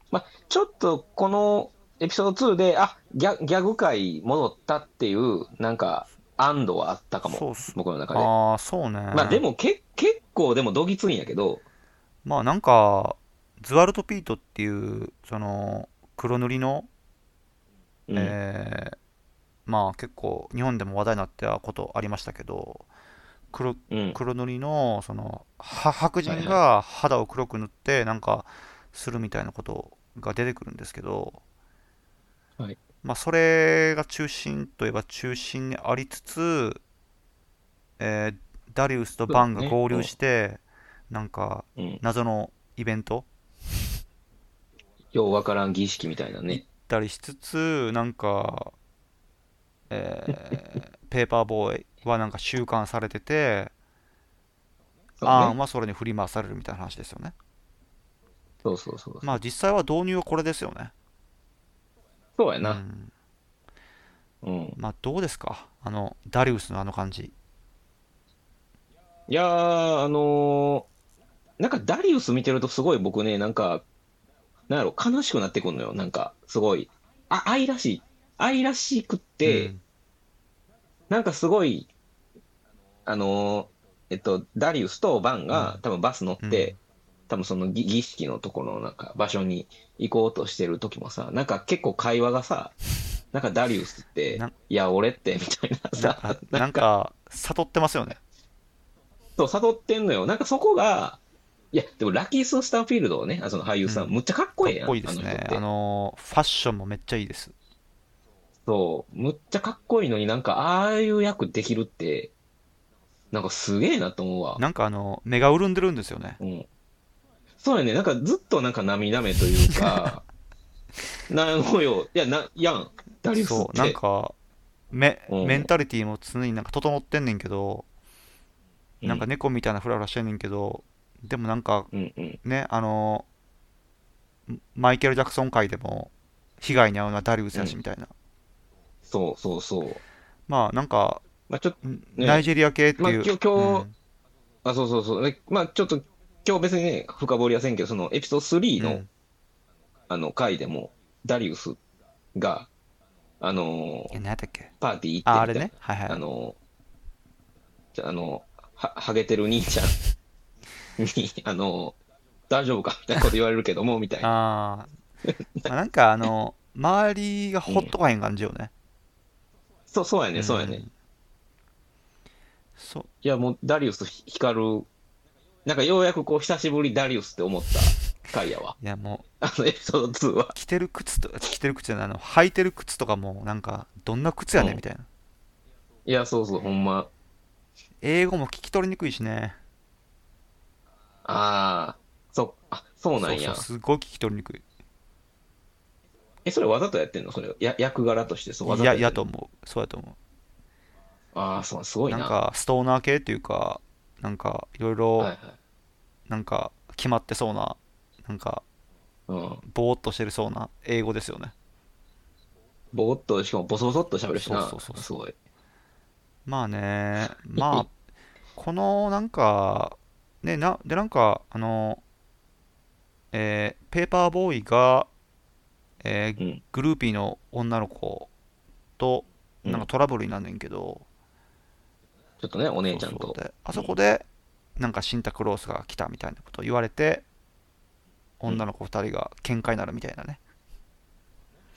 ま、ちょっと、このエピソード2で、ギャグ界戻ったっていう、なんか、安堵はあったかも。そうす。僕の中で。ああ、そうね。まあ、でも、結構、でも、どぎついんやけど。まあ、なんか、ズワルト・ピートっていう、その、黒塗りの、うん、まあ結構日本でも話題になったことありましたけど、黒塗りのその白人が肌を黒く塗ってなんかするみたいなことが出てくるんですけど、はい、まあそれが中心といえば中心にありつつ、ダリウスとバンが合流してなんか謎のイベント、ようわからん儀式みたいなね行ったりしつつ、なんかペーパーボーイはなんか収監されてて、ね、アンはそれに振り回されるみたいな話ですよね。そうそうそうそう。まあ実際は導入はこれですよね。そうやな。うん。うん、まあどうですか、ダリウスのあの感じ。いやー、なんかダリウス見てるとすごい僕ね、なんかなんやろ悲しくなってくるのよ。なんかすごい愛らしくって、うん、なんかすごいダリウスとバンが、うん、多分バス乗って、うん、多分その儀式のところのなんか場所に行こうとしてる時もさ、なんか結構会話がさ、なんかダリウスっていや俺ってみたいなさ、なんか悟ってますよね。そう悟ってんのよ。なんかそこがいやでもラキー・スターフィールドをね、その俳優さん、うん、むっちゃかっこいいやん。かっこいいですね。ファッションもめっちゃいいです。そう、むっちゃかっこいいのに、なんかああいう役できるってなんかすげえなと思うわ。なんか目が潤んでるんですよね。うん、そうやね。なんかずっとなんか涙目というかなんかよ、いやなやんダリウスってそうなんかメンタリティも常になんか整ってんねんけど、なんか猫みたいなフラフラしてんねんけど、でもなんかね、マイケル・ジャクソン界でも被害に遭うのはダリウスやしみたいな、そうそうそう、まあなんか、まあちょっとね、ナイジェリア系っていう、まあ今日、あ、そうそうそう、まあちょっと今日別にね深掘りはせんけど、そのエピソード3の、あの回でもダリウスがパーティー行ってみたいな、あれね、はいはい、ハゲてる兄ちゃんに大丈夫かみたいなこと言われるけどもみたいなあ、なんか周りがほっとかへん感じよね、そうやね、そうやね、そういやもうダリウス光る、なんかようやくこう久しぶりダリウスって思った回やわいやもうエピソード2は着てる靴じゃない、履いてる靴とかもなんかどんな靴やねみたいな、いやそうそう、ほんま英語も聞き取りにくいしね、あそうなんや、そうそう、すごい聞き取りにくい、それわざとやってんの、それ役柄として、そうわざとやってんの、いやと思う、そうやと思う、ああそうすごいな、なんかストーナー系っていうか、なんかいろいろなんか決まってそうな、なんかぼーっとしてるそうな英語ですよね、ぼーっとしかもボソボソっと喋るしな、そうすごい、まあね、まあこのなんかね、でなんかペーパーボーイが、グルーピーの女の子となんかトラブルになんねんけど、ちょっとねお姉ちゃんとそうそうで、あそこでなんかシンタクロースが来たみたいなことを言われて、女の子2人が喧嘩になるみたいなね、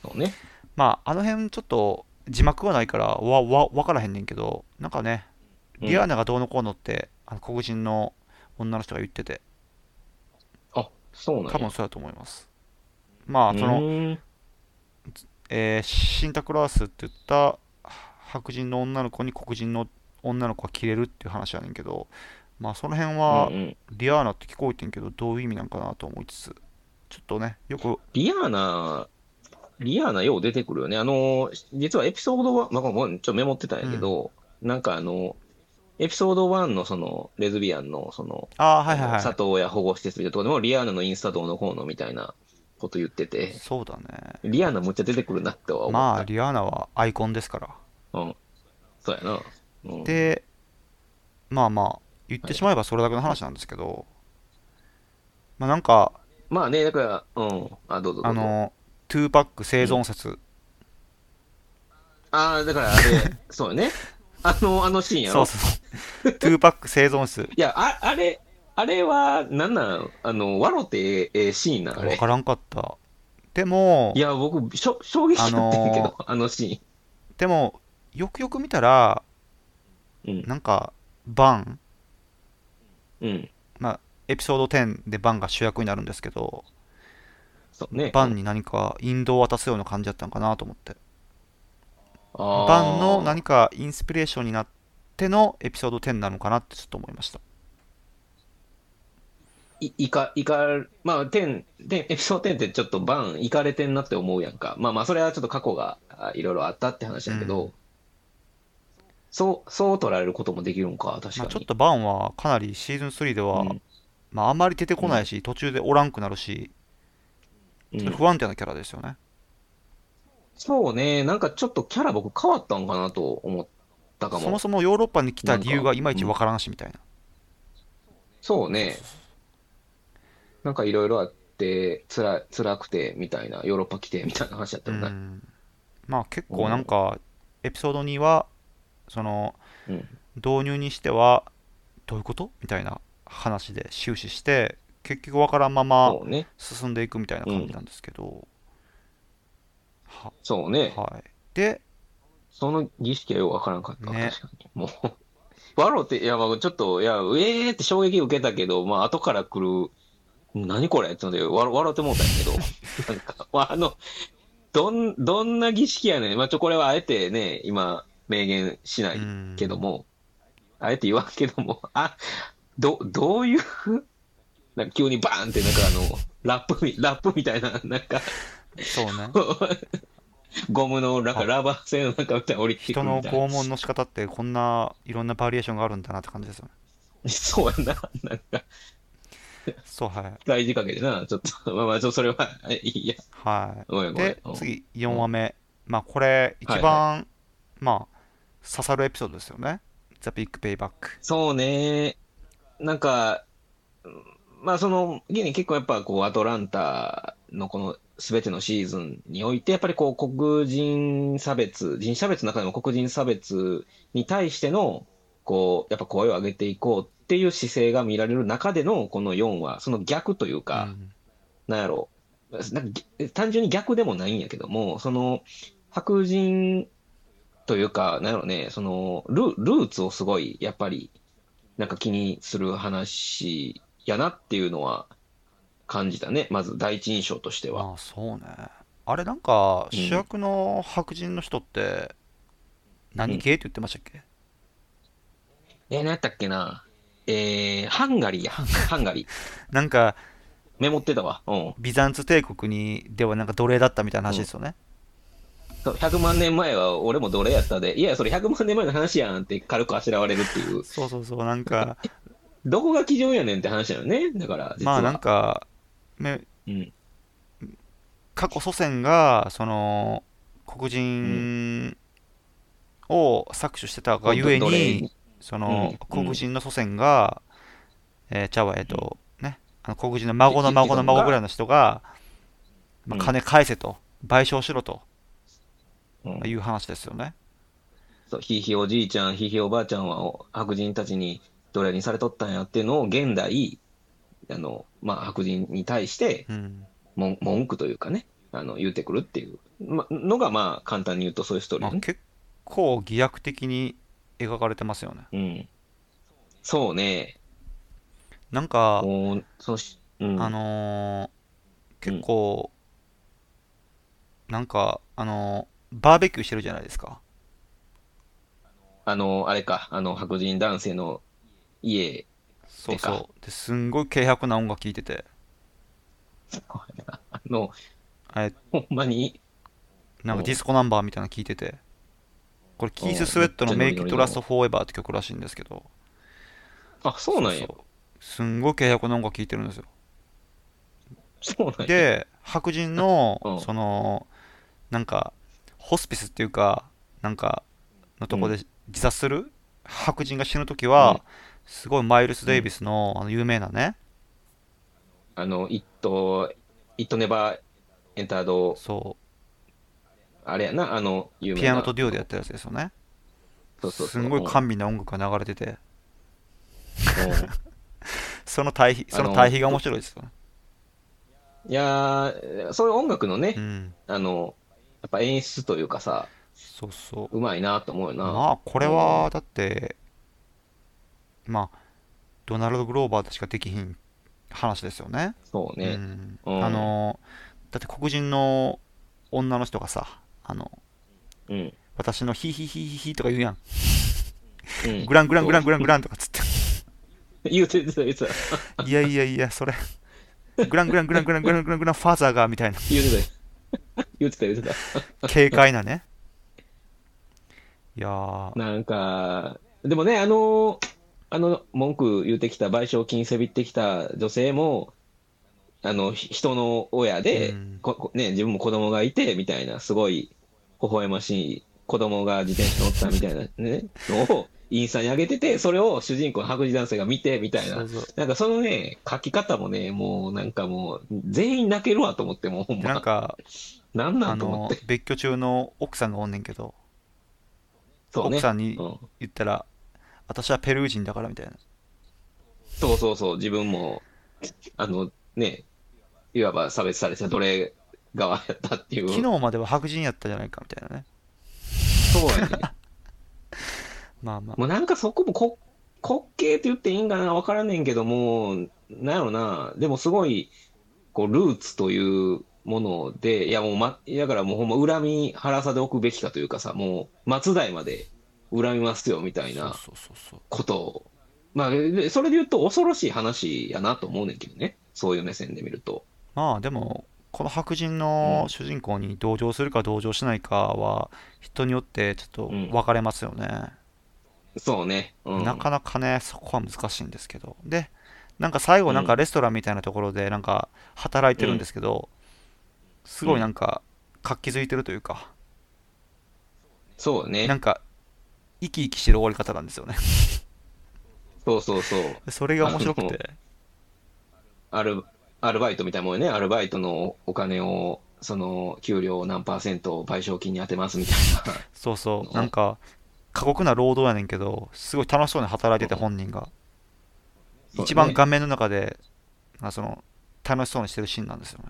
そうね、まああの辺ちょっと字幕はないからわからへんねんけど、なんかねリアーナがどうのこうのって、黒人の女の人が言ってて、あ、そうなんや、多分そうだと思います。まあその、シンタクラースって言った白人の女の子に黒人の女の子がキレるっていう話やねんけど、まあその辺はリアーナって聞こえてんけど、どういう意味なんかなと思いつつ、ちょっとねよくリアーナよう出てくるよね。実はエピソード1、まあ、もうちょっとメモってたんやけど、なんかエピソード1のその、レズビアンのその、はいはいはい、里親保護施設みたいなところでも、リアーナのインスタどうのこうのみたいなこと言ってて、そうだね。リアーナむっちゃ出てくるなっては思った。まあ、リアーナはアイコンですから。うん。そうやな。うん、で、まあまあ、言ってしまえばそれだけの話なんですけど、はい、まあなんか、まあね、だから、どうぞどうぞ。2パック生存説、だからあれそうね、あのシーンやろ、そう2パック生存説いや、あれはなんなん笑ってシーンなの、分からんかった。でもいや僕衝撃しちゃってんけど、あのシーンでもよくよく見たら、なんかバン、まあエピソード10でバンが主役になるんですけど、ね、バンに何か引導を渡すような感じだったのかなと思って、バンの何かインスピレーションになってのエピソード10なのかなってちょっと思いました。まあ10エピソード10ってちょっとバンいかれてんなって思うやんか。まあまあそれはちょっと過去がいろいろあったって話だけど、そう捉えることもできるんか、確かに、まあ、ちょっとバンはかなりシーズン3では、まああんまり出てこないし、途中でおらんくなるし、不安定なキャラですよね、そうね、なんかちょっとキャラ僕変わったんかなと思ったかも。そもそもヨーロッパに来た理由がいまいちわからんしみたいな、そうね、なんかいろいろあって辛くてみたいな、ヨーロッパ来てみたいな話だったよね、まあ結構なんかエピソード2はその、導入にしてはどういうことみたいな話で終始して、結局わからんまま進んでいくみたいな感じなんですけど、そうね、はい、でその儀式はよくわからんかった、ね、確かにもう笑って、いやまあちょっと、いやって衝撃受けたけど、まあ後から来る何これってので笑ってもうたんやけどなんか、まあ、どんな儀式やねん、まあこれはあえてね今明言しないけども、あえて言わんけども、どういうなんか急にバーンってなんかラップみたいな、なんかそうねゴムのなんかラバー製のなんかみたいな降りてくるみたいな、人の拷問の仕方ってこんないろんなバリエーションがあるんだなって感じですよね。そうやな、なんかそう、はい、大事かけてな、ちょっとまあまあちょっとそれはいいや、はい、ごめんごめん。で次4話目、まあこれ一番、はいはい、まあ刺さるエピソードですよね。ザ・ビッグ・ペイバック。そうね、なんかまあその結構やっぱこうアトランタのこの全てのシーズンにおいてやっぱりこう黒人差別、人種差別の中でも黒人差別に対してのこうやっぱ声を上げていこうっていう姿勢が見られる中でのこの4話、その逆というか、なんやろ、なんか単純に逆でもないんやけども、その白人というか、なんやろね、そのルーツをすごいやっぱりなんか気にする話やなっていうのは感じたね、まず第一印象としては。ああ、そうね。あれなんか主役の白人の人って何系って言ってましたっけ？何やったっけな、ハンガリーや、ハンガリー。なんかメモってたわ、うん。ビザンツ帝国にではなんか奴隷だったみたいな話ですよね。うん、100万年前は俺も奴隷やったで、いやそれ100万年前の話やんって軽くあしらわれるっていう。そうそうそう、なんかどこが基準やねんって話だよね。だから実はまあなんかうん、過去祖先がその黒人を搾取してたがゆえに、その黒人の祖先がね、あの黒人の孫の孫の孫ぐらいの人が、まあ、金返せと、賠償しろと、いう話ですよね。そう、ひいひいおじいちゃんひいひいおばあちゃんは白人たちに奴隷にされとったんやっていうのを現代あのまあ、白人に対して文句というかね、あの言ってくるっていうのが、まあ簡単に言うとそういうストーリー、ね、まあ、結構偽悪的に描かれてますよね。うん、そうね。なんかうん、結構、うん、なんかバーベキューしてるじゃないですか。あれか、白人男性の家。そうそう、ですんごい軽薄な音楽聴いてて、ほんまになんかディスコナンバーみたいなの聴いてて、これキース・スウェットのメイク・トラスト・フォーエバーって曲らしいんですけど、あ、そうなんや。そうそう、すんごい軽薄な音楽聴いてるんですよ。そうなんや。で白人の、うん、そのなんかホスピスっていうかなんかのとこで自殺する、うん、白人が死ぬときは、うん、すごいマイルス・デイビス の、うん、あの有名なね、イットネバーエンタード、そうあれやな、有名なピアノとデュオでやったやつですよね。そうそうそう、すんごい甘美な音楽が流れてて、その対比が面白いですよね。いやー、そういう音楽のね、うん、やっぱ演出というかさ、そうそう、うまいなと思うよな。まあこれはだってまあ、ドナルド・グローバーとしかできひん話ですよね。そうね、うん、だって黒人の女の人がさ、うん、私のヒヒヒヒヒとか言うやん、うん、グランとかつって言うてたいやそれグランファザーがみたいな言うてた軽快なね。いやー、なんかでもね、文句言ってきた、賠償金せびってきた女性も人の親で、ね、自分も子供がいてみたいな、すごい微笑ましい子供が自転車乗ったみたいな、ね、のをインスタに上げてて、それを主人公の白人男性が見てみたいな、なんかそのね書き方もね、もうなんかもう全員泣けるわと思って、もうほんまなんかなんと思って、別居中の奥さんがおんねんけど、そうね、奥さんに言ったら、私はペルー人だからみたいな。そうそうそう、自分もね、いわば差別された奴隷側やったっていう、昨日までは白人やったじゃないかみたいなね。そうやねまあまあ、もうなんかそこも滑稽って言っていいんかな、分からねんけども、なんやろな、でもすごいこうルーツというもので、いやもう、だからもうほんま恨み腹さでおくべきかというかさ、もう末代まで恨みますよみたいなことを、まあそれで言うと恐ろしい話やなと思うねんけどね、そういう目線で見ると。まあでもこの白人の主人公に同情するか同情しないかは人によってちょっと分かれますよね。うん、そうね、うん、なかなかねそこは難しいんですけど、でなんか最後なんかレストランみたいなところでなんか働いてるんですけど、うん、すごいなんか活気づいてるというか、そうね、なんか生き生きしてる終わり方なんですよねそうそうそう、それが面白くて、アルバイトみたいなもんね、アルバイトのお金をその給料何%を賠償金に当てますみたいなそうそう、なんか過酷な労働やねんけどすごい楽しそうに働いてて、本人が一番画面の中でその楽しそうにしてるシーンなんですよね。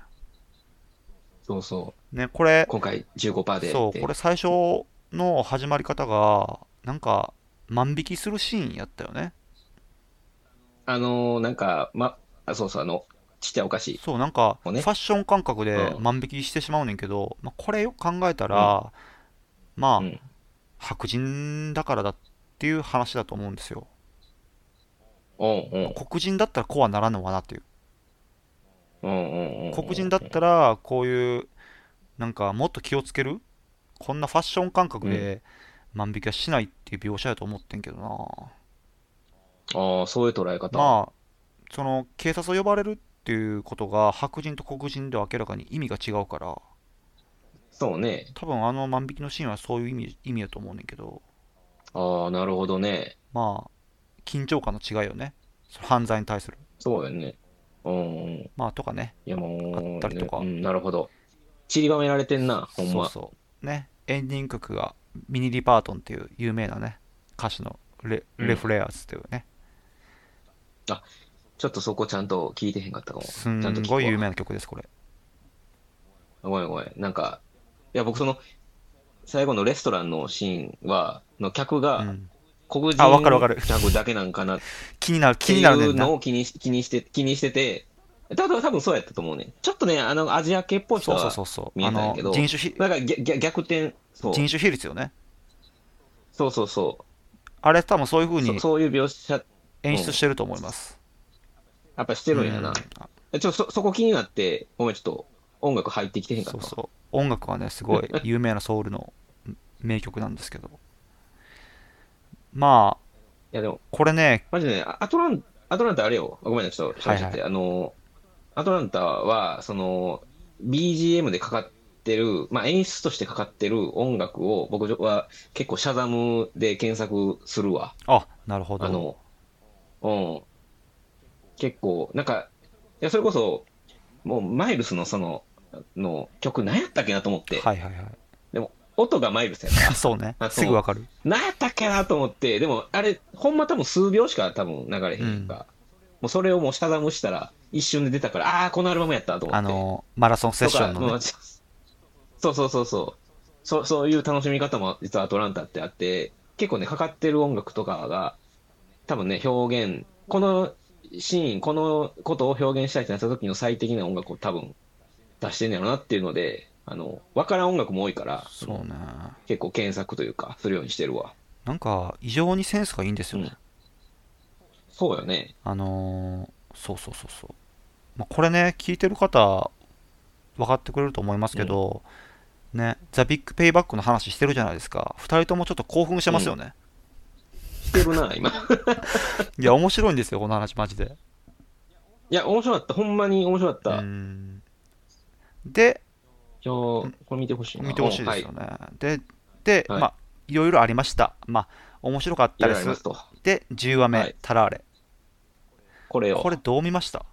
そうそう、ね、これ今回 15% で、そうこれ最初の始まり方がなんか万引きするシーンやったよね。なんかそうそう、ちっちゃいお菓子、そうなんかファッション感覚で万引きしてしまうねんけど、まあ、これよく考えたら、うん、まあ、うん、白人だからだっていう話だと思うんですよ。おうおう、黒人だったらこうはならんのかなっていう。おうおうおう、黒人だったらこういうなんかもっと気をつける、こんなファッション感覚で万引きはしないっていう描写やと思ってんけどな、うん、ああそういう捉え方、まあその警察を呼ばれるっていうことが白人と黒人では明らかに意味が違うから、そうね、多分万引きのシーンはそういう意味だと思うねんけど、ああなるほどね、まあ緊張感の違いよね、犯罪に対する。そうよね、うん、まあとかね、いやもうあったりとか、ね、うん、なるほど、散りばめられてんな、ほんま。そうそうね、エンディング曲がミニ・リパートンっていう有名なね歌手のレフレアーズっていうね、うん、あちょっとそこちゃんと聞いてへんかったかも。すんごい有名な曲です、これ。ごめんごめん、なんかいや僕その最後のレストランのシーンはの客が、うん、黒人客だけなんかな気になるねんな、気にしてて多分そうやったと思うね。ちょっとねアジア系っぽい人は見えたんやけど、人種比なんか逆転、そう人種比率よね。そうそうそう、あれ多分そういう風にそういう描写演出してると思います、うん、やっぱしてるんやな、うん、ちょっと そこ気になって、ごめんちょっと音楽入ってきてへんかった。そうそう、音楽はねすごい有名なソウルの名曲なんですけどまあ、いやでもこれね、マジで、ね、アトランタあれよ、ごめんなさい、ちょっと、はいはい、アトランタは、その、BGM でかかってる、まあ、演出としてかかってる音楽を、僕は結構、シャザムで検索するわ。あ、なるほど。うん。結構、なんか、いやそれこそ、もう、マイルスのの曲、何やったっけなと思って。はいはいはい。音がマイルスやからそうね、すぐわかる、何やったっけなと思って。でもあれほんま多分数秒しか多分流れへんから、うん、もうそれをもうシャダムしたら一瞬で出たから、ああこのアルバムやったと思って、マラソンセッションの、ね、そうそうそうそう、そういう楽しみ方も実はアトランタってあって、結構ねかかってる音楽とかが多分ね表現、このシーンこのことを表現したいってなった時の最適な音楽を多分出してんやろなっていうので、分からん音楽も多いから、そうね、結構検索というかするようにしてるわ。なんか異常にセンスがいいんですよね。うん、そうよね。そうそうそうそう。まあ、これね聞いてる方分かってくれると思いますけど、うん、ね、ザ・ビッグ・ペイバックの話してるじゃないですか。2人ともちょっと興奮してますよね。うん、してるな今。いや面白いんですよこの話マジで。いや面白かった、ほんまに面白かった。うんで。これ見てほしいな、見てほしいですよね、はい、で、はい、まあいろいろありました。まあ面白かったです。で10話目、はい、タラーレ、これどう見ました？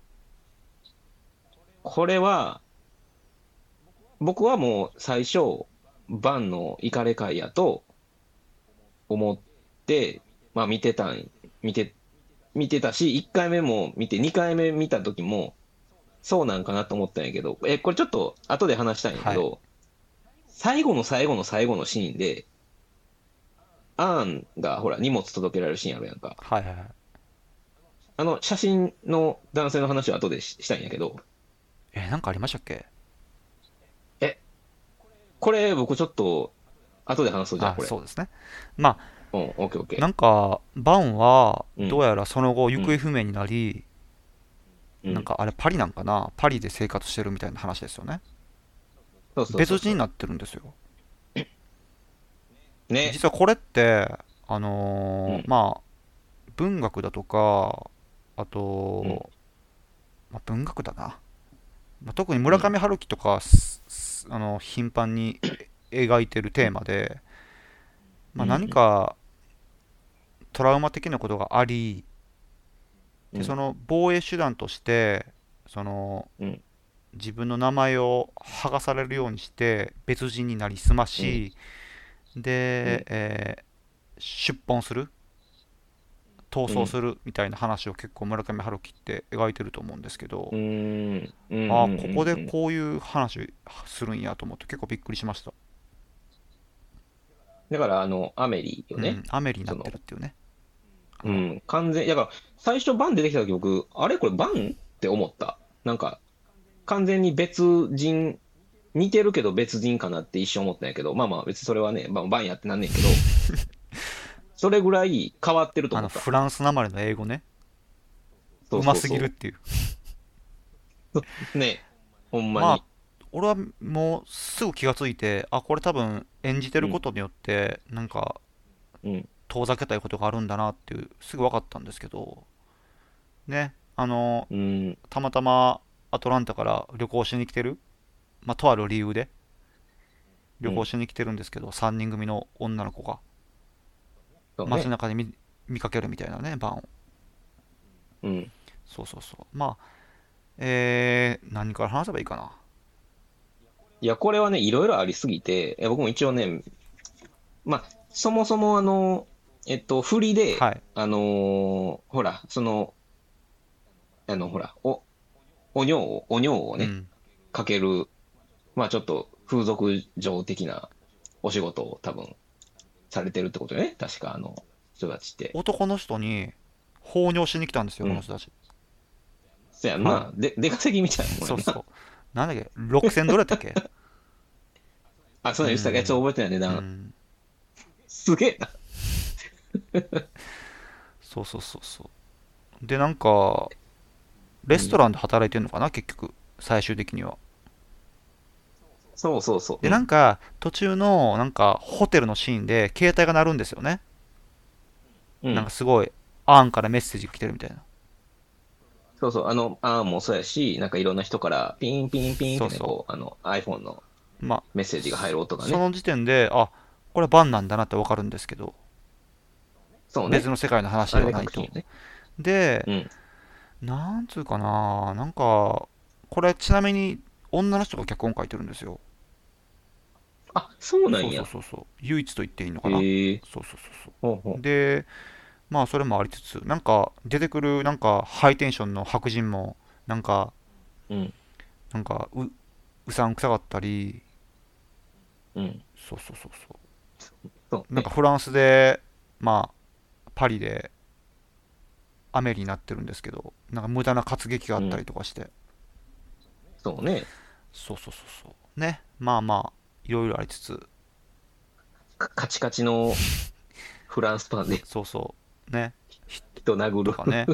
これは僕はもう最初バンのイカレ会やと思って、まあ、見てたし、1回目も見て2回目見た時もそうなんかなと思ったんやけど、これちょっと後で話したいんやけど、はい、最後の最後の最後のシーンで、アーンがほら荷物届けられるシーンあるやんか。はいはいはい。写真の男性の話は後でしたいんやけど。なんかありましたっけ？これ僕ちょっと後で話そうじゃん、これ。そうですね。まあ、うん、オッケーオッケー。なんかバンはどうやらその後行方不明になり。うんなんかあれパリなんかな、パリで生活してるみたいな話ですよね。そうそうそうそう、別人になってるんですよね。実はこれってうん、まあ文学だとかあと、うんまあ、文学だな、まあ、特に村上春樹とか、うん、頻繁に描いてるテーマで、まあ、何かトラウマ的なことがあり、うん、でその防衛手段としてその、うん、自分の名前を剥がされるようにして別人になりすまし、うん、で、うん出奔する逃走するみたいな話を結構村上春樹って描いてると思うんですけど、うんうん、ああここでこういう話するんやと思って結構びっくりしました。だからアメリよね、うん、アメリになってるっていうね、うん、完全だから最初バン出てきた時僕あれこれバンって思った。なんか完全に別人似てるけど別人かなって一瞬思ったんやけど、まあまあ別にそれはね、まあ、バンやってなんねんけどそれぐらい変わってると思った。フランスなまりの英語ね。そうまそうそうすぎるっていう。ね、ほんまに。まあ、俺はもうすぐ気がついて、あ、これ多分演じてることによって、なんか、うん、遠ざけたいことがあるんだなっていう、すぐ分かったんですけど、ね、うん、たまたまアトランタから旅行しに来てる、まあ、とある理由で、旅行しに来てるんですけど、うん、3人組の女の子が。ね、街中で 見かけるみたいなね、バンを。うん。そうそうそう。まあ、何から話せばいいかな。いや、これはね、いろいろありすぎて、僕も一応ね、まあ、そもそも振りで、はい、ほら、その、ほら、お尿をね、うん、かける、まあ、ちょっと風俗嬢的なお仕事を多分、されてるってことよね。確か人たちって男の人に放尿しに来たんですよ、この人たち。そやな、うん、で出稼ぎみたいなもんな。そうそう。なんだっけ6000ドルやったっけあ、そうだよ、ちょっと覚えてない値段、うん、すげえなそうそうそうそう。で、なんかレストランで働いてるのかな、うん、結局最終的には。そうそうそう。で、なんか、途中の、なんか、ホテルのシーンで、携帯が鳴るんですよね。うん、なんか、すごい、アーンからメッセージが来てるみたいな。そうそう、アーンもそうやし、なんか、いろんな人から、ピンピンピンって、ね、そうそうこう、iPhone のメッセージが入る音がね、まあ。その時点で、あ、これはバンなんだなってわかるんですけど、そうね、別の世界の話ではないと。ね、で、うん、なんつうかな、なんか、これ、ちなみに、女の人が脚本書いてるんですよ。あ、そうなんや。そうそうそうそう。唯一と言っていいのかな。そうそうそうそう。で、まあそれもありつつ、なんか出てくるなんかハイテンションの白人もなんか、うん、なんかうさんくさかったり、うん、そうそうそうそう。そうね、なんかフランスでまあパリで雨になってるんですけど、なんか無駄な活劇があったりとかして。うん、そうね。そうそうそうそうね、まあまあいろいろありつつカチカチのフランスパンでそうそうね人殴るとかね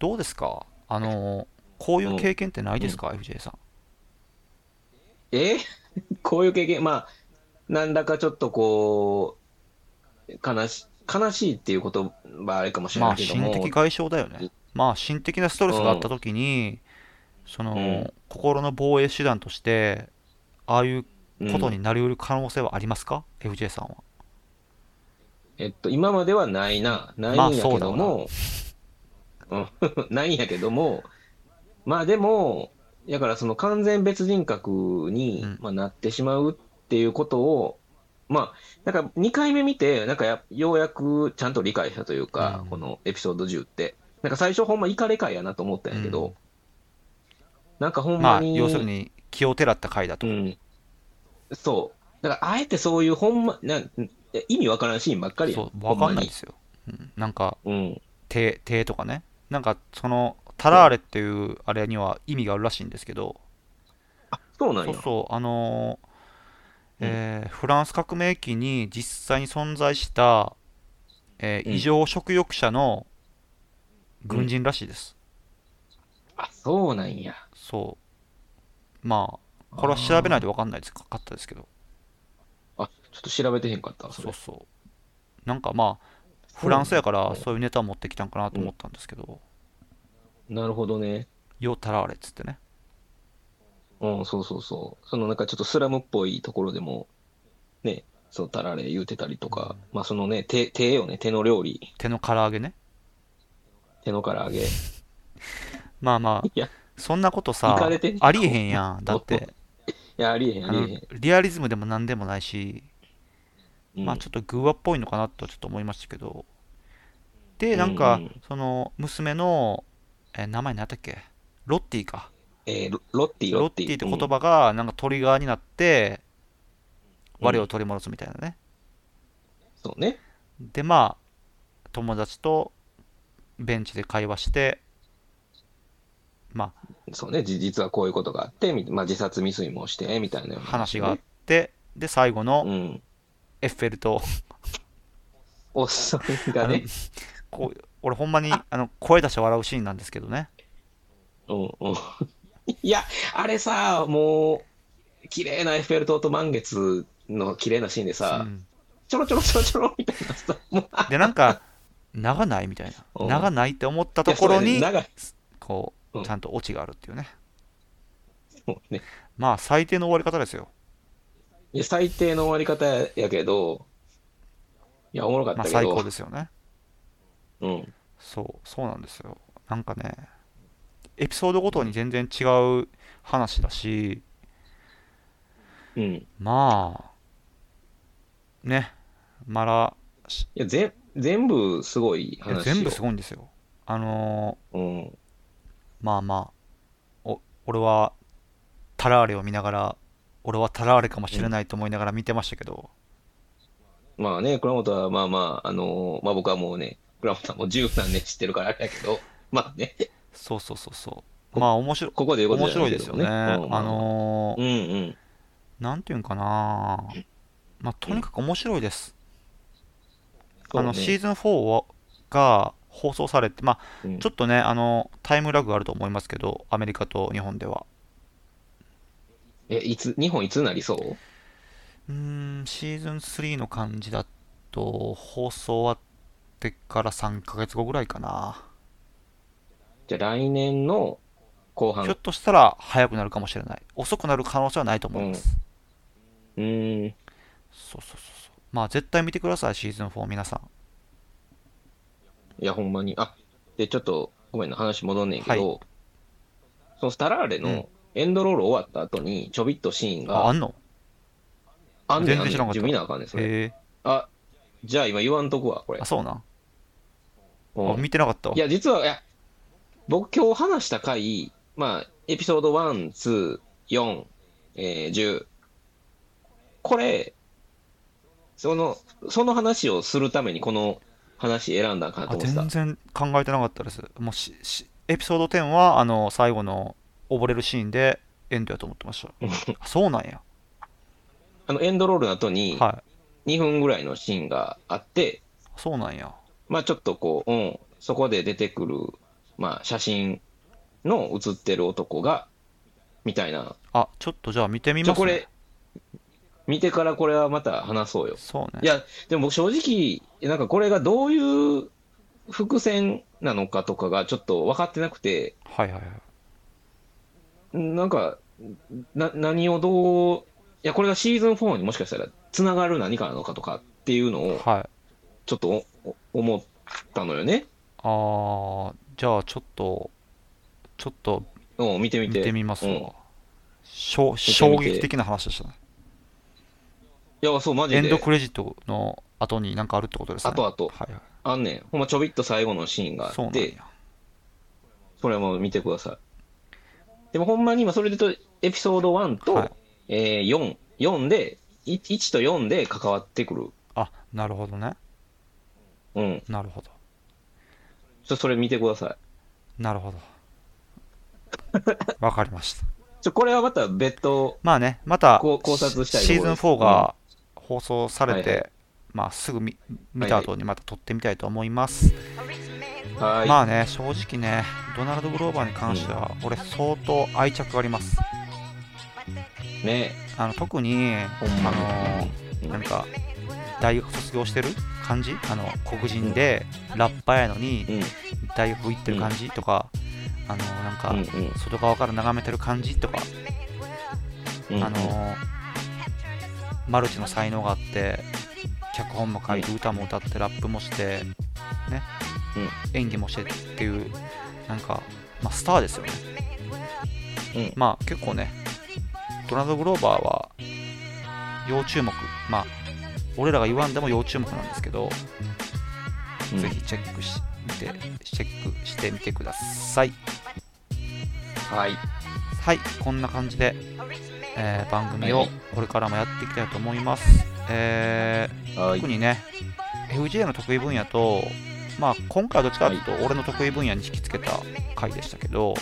どうですかこういう経験ってないですか、うん、FJ さん。こういう経験、まあ何らかちょっとこう悲しいっていう言葉あれかもしれないけども、まあ心的外傷だよね。まあ心的なストレスがあった時に、うんそのうん、心の防衛手段としてああいうことになりうる可能性はありますか、うん、FJ さんは。今まではないんやけども、まあ、ないんやけども、まあでもだからその完全別人格に、うんまあ、なってしまうっていうことをまあなんか2回目見てなんかようやくちゃんと理解したというか、うん、このエピソード10ってなんか最初ほんまイカレかいやなと思ったんやけど、うんなんかほんまにまあ、要するに気をてらった回だと、うん、そうだからあえてそういうほんま意味わからんシーンばっかりやん。そうわかんないですよ、うん、なんか、うん、手とかねなんかそのタラーレっていうあれには意味があるらしいんですけど。あそうなんや。そうそううん、フランス革命期に実際に存在した、異常食欲者の軍人らしいです、うんうんあ、そうなんや。そう。まあ、これは調べないと分かんないですかったですけど。あ、ちょっと調べてへんかった。そうそう。なんかまあフランスやからそういうネタ持ってきたんかなと思ったんですけど、うん、なるほどね。よたらわれっつってね。うん、そうそうそう。そのなんかちょっとスラムっぽいところでもね、そうたられ言うてたりとか、うん、まあそのね手よね、手の料理。手の唐揚げね。手の唐揚げ。まあまあそんなことさありえへんやん。だっていやありえへんありえへん。リアリズムでもなんでもないし、うん、まあちょっとグーワっぽいのかなとちょっと思いましたけど。でなんか、うん、その娘の名前何だっけ？ロッティか。ロッティって言葉がなんかトリガーになって、うん、我を取り戻すみたいなね。そうね。でまあ友達とベンチで会話して、まあそうね、実はこういうことがあって、まあ、自殺未遂もしてみたいな話があって、で最後の、うん、エッフェル塔おっさんがね、こう俺ほんまに声出して笑うシーンなんですけどね。うんうん。いやあれさもう綺麗なエッフェル塔と満月の綺麗なシーンでさ、うん、ちょろちょろちょろちょろみたいなさでなんか長ないみたいな、長ないって思ったところに、ね、こう、うん、ちゃんとオチがあるっていうね。そうね。まあ最低の終わり方ですよ。いや最低の終わり方やけど、いやおもろかったけど、まあ、最高ですよね。うん。そうなんですよ。なんかね。エピソードごとに全然違う話だし、うん、まあね、まだいや全部すごい話、全部すごいんですよ。うん、まあまあ俺はタラーレを見ながら、俺はタラーレかもしれないと思いながら見てましたけど、うん、まあね倉本はまあまあまあ僕はもうね倉本さんも十何年知ってるからあれだけどまあね。そうまあ面白いですよね、うん、うんうん、なんていうんかな、まあとにかく面白いです、うん、シーズン4が放送されて、まあ、うん、ちょっとねタイムラグがあると思いますけどアメリカと日本では日本いつなりそう？シーズン3の感じだと放送終わってから3ヶ月後ぐらいかな。じゃあ来年の後半ひょっとしたら早くなるかもしれない、遅くなる可能性はないと思います、うん、そうまあ絶対見てくださいシーズン4皆さん。いやほんまにでちょっとごめんな話戻んねんけど、はい、そのスタラーレのエンドロール終わった後にちょびっとシーンが、うん、あんのあんねん全然知らんかった。見なあかんねんそれ。じゃあ今言わんとこはこれ。あそうなん、うん、見てなかったわ。いや実はいや僕今日話した回、まあ、エピソード1、2、4、10。これ、その話をするためにこの話選んだんかなと思ってた。全然考えてなかったです。もうエピソード10は最後の溺れるシーンでエンドやと思ってました。そうなんや。エンドロールの後に2分ぐらいのシーンがあって、はい、そうなんや。まあちょっとこう、うん、そこで出てくる。まあ、写真の写ってる男がみたいな。ちょっとじゃあ見てみますね。これ見てからこれはまた話そうよ。そうね。いやでも正直なんかこれがどういう伏線なのかとかがちょっと分かってなくて、はいはいはい、なんか何をどう、いやこれがシーズン4にもしかしたらつながる何かなのかとかっていうのをちょっと思ったのよね。じゃあちょっと見てみますわ、うん、衝撃的な話でしたね。いやそうマジでエンドクレジットの後に何かあるってことですね。あと、はいはい、あんねんほんまちょびっと最後のシーンがあって、そうなんや。それも見てください。でもほんまに今それでとエピソード1と、はい、4で1と4で関わってくる。なるほどね。うんなるほど。それ見てください。なるほど。わかりました。これはまた別途、まあね、また考察したいシーズン4が放送されて、うんはいはい、まあすぐ見た後にまた撮ってみたいと思います。はい、まあね、正直ね、ドナルド・グローバーに関しては、俺相当愛着があります。ね、特になんか大学卒業してる感じ、あの黒人でラッパーやのに大学行ってる感じとか、あのなんか外側から眺めてる感じとか、マルチの才能があって脚本も書いて歌も歌ってラップもしてね、演技もしてっていうなんか、まあ、スターですよね、まあ結構ねドナルド・グローバーは要注目、まあ俺らが言わんでも要注目なんですけど、ぜひチェックしてみてください。はいはい、こんな感じで、番組をこれからもやっていきたいと思います。特にね FJ の得意分野と、まあ、今回はどっちかというと俺の得意分野に引きつけた回でしたけど、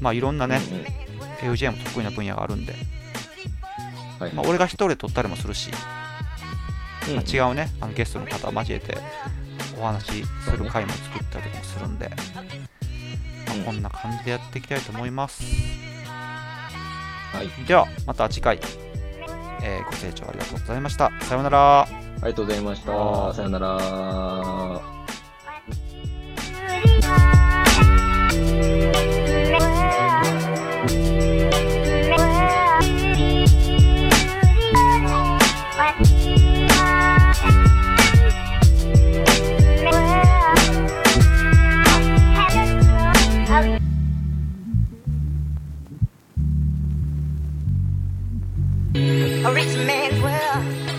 まあいろんなね、FJ も得意な分野があるんで、まあ、俺が一人で撮ったりもするし、まあ、違うねあのゲストの方を交えてお話しする回も作ったりもするんで、まあ、こんな感じでやっていきたいと思います。ではまた次回、ご清聴ありがとうございました。さようなら。ありがとうございました。さようなら。A rich man's world.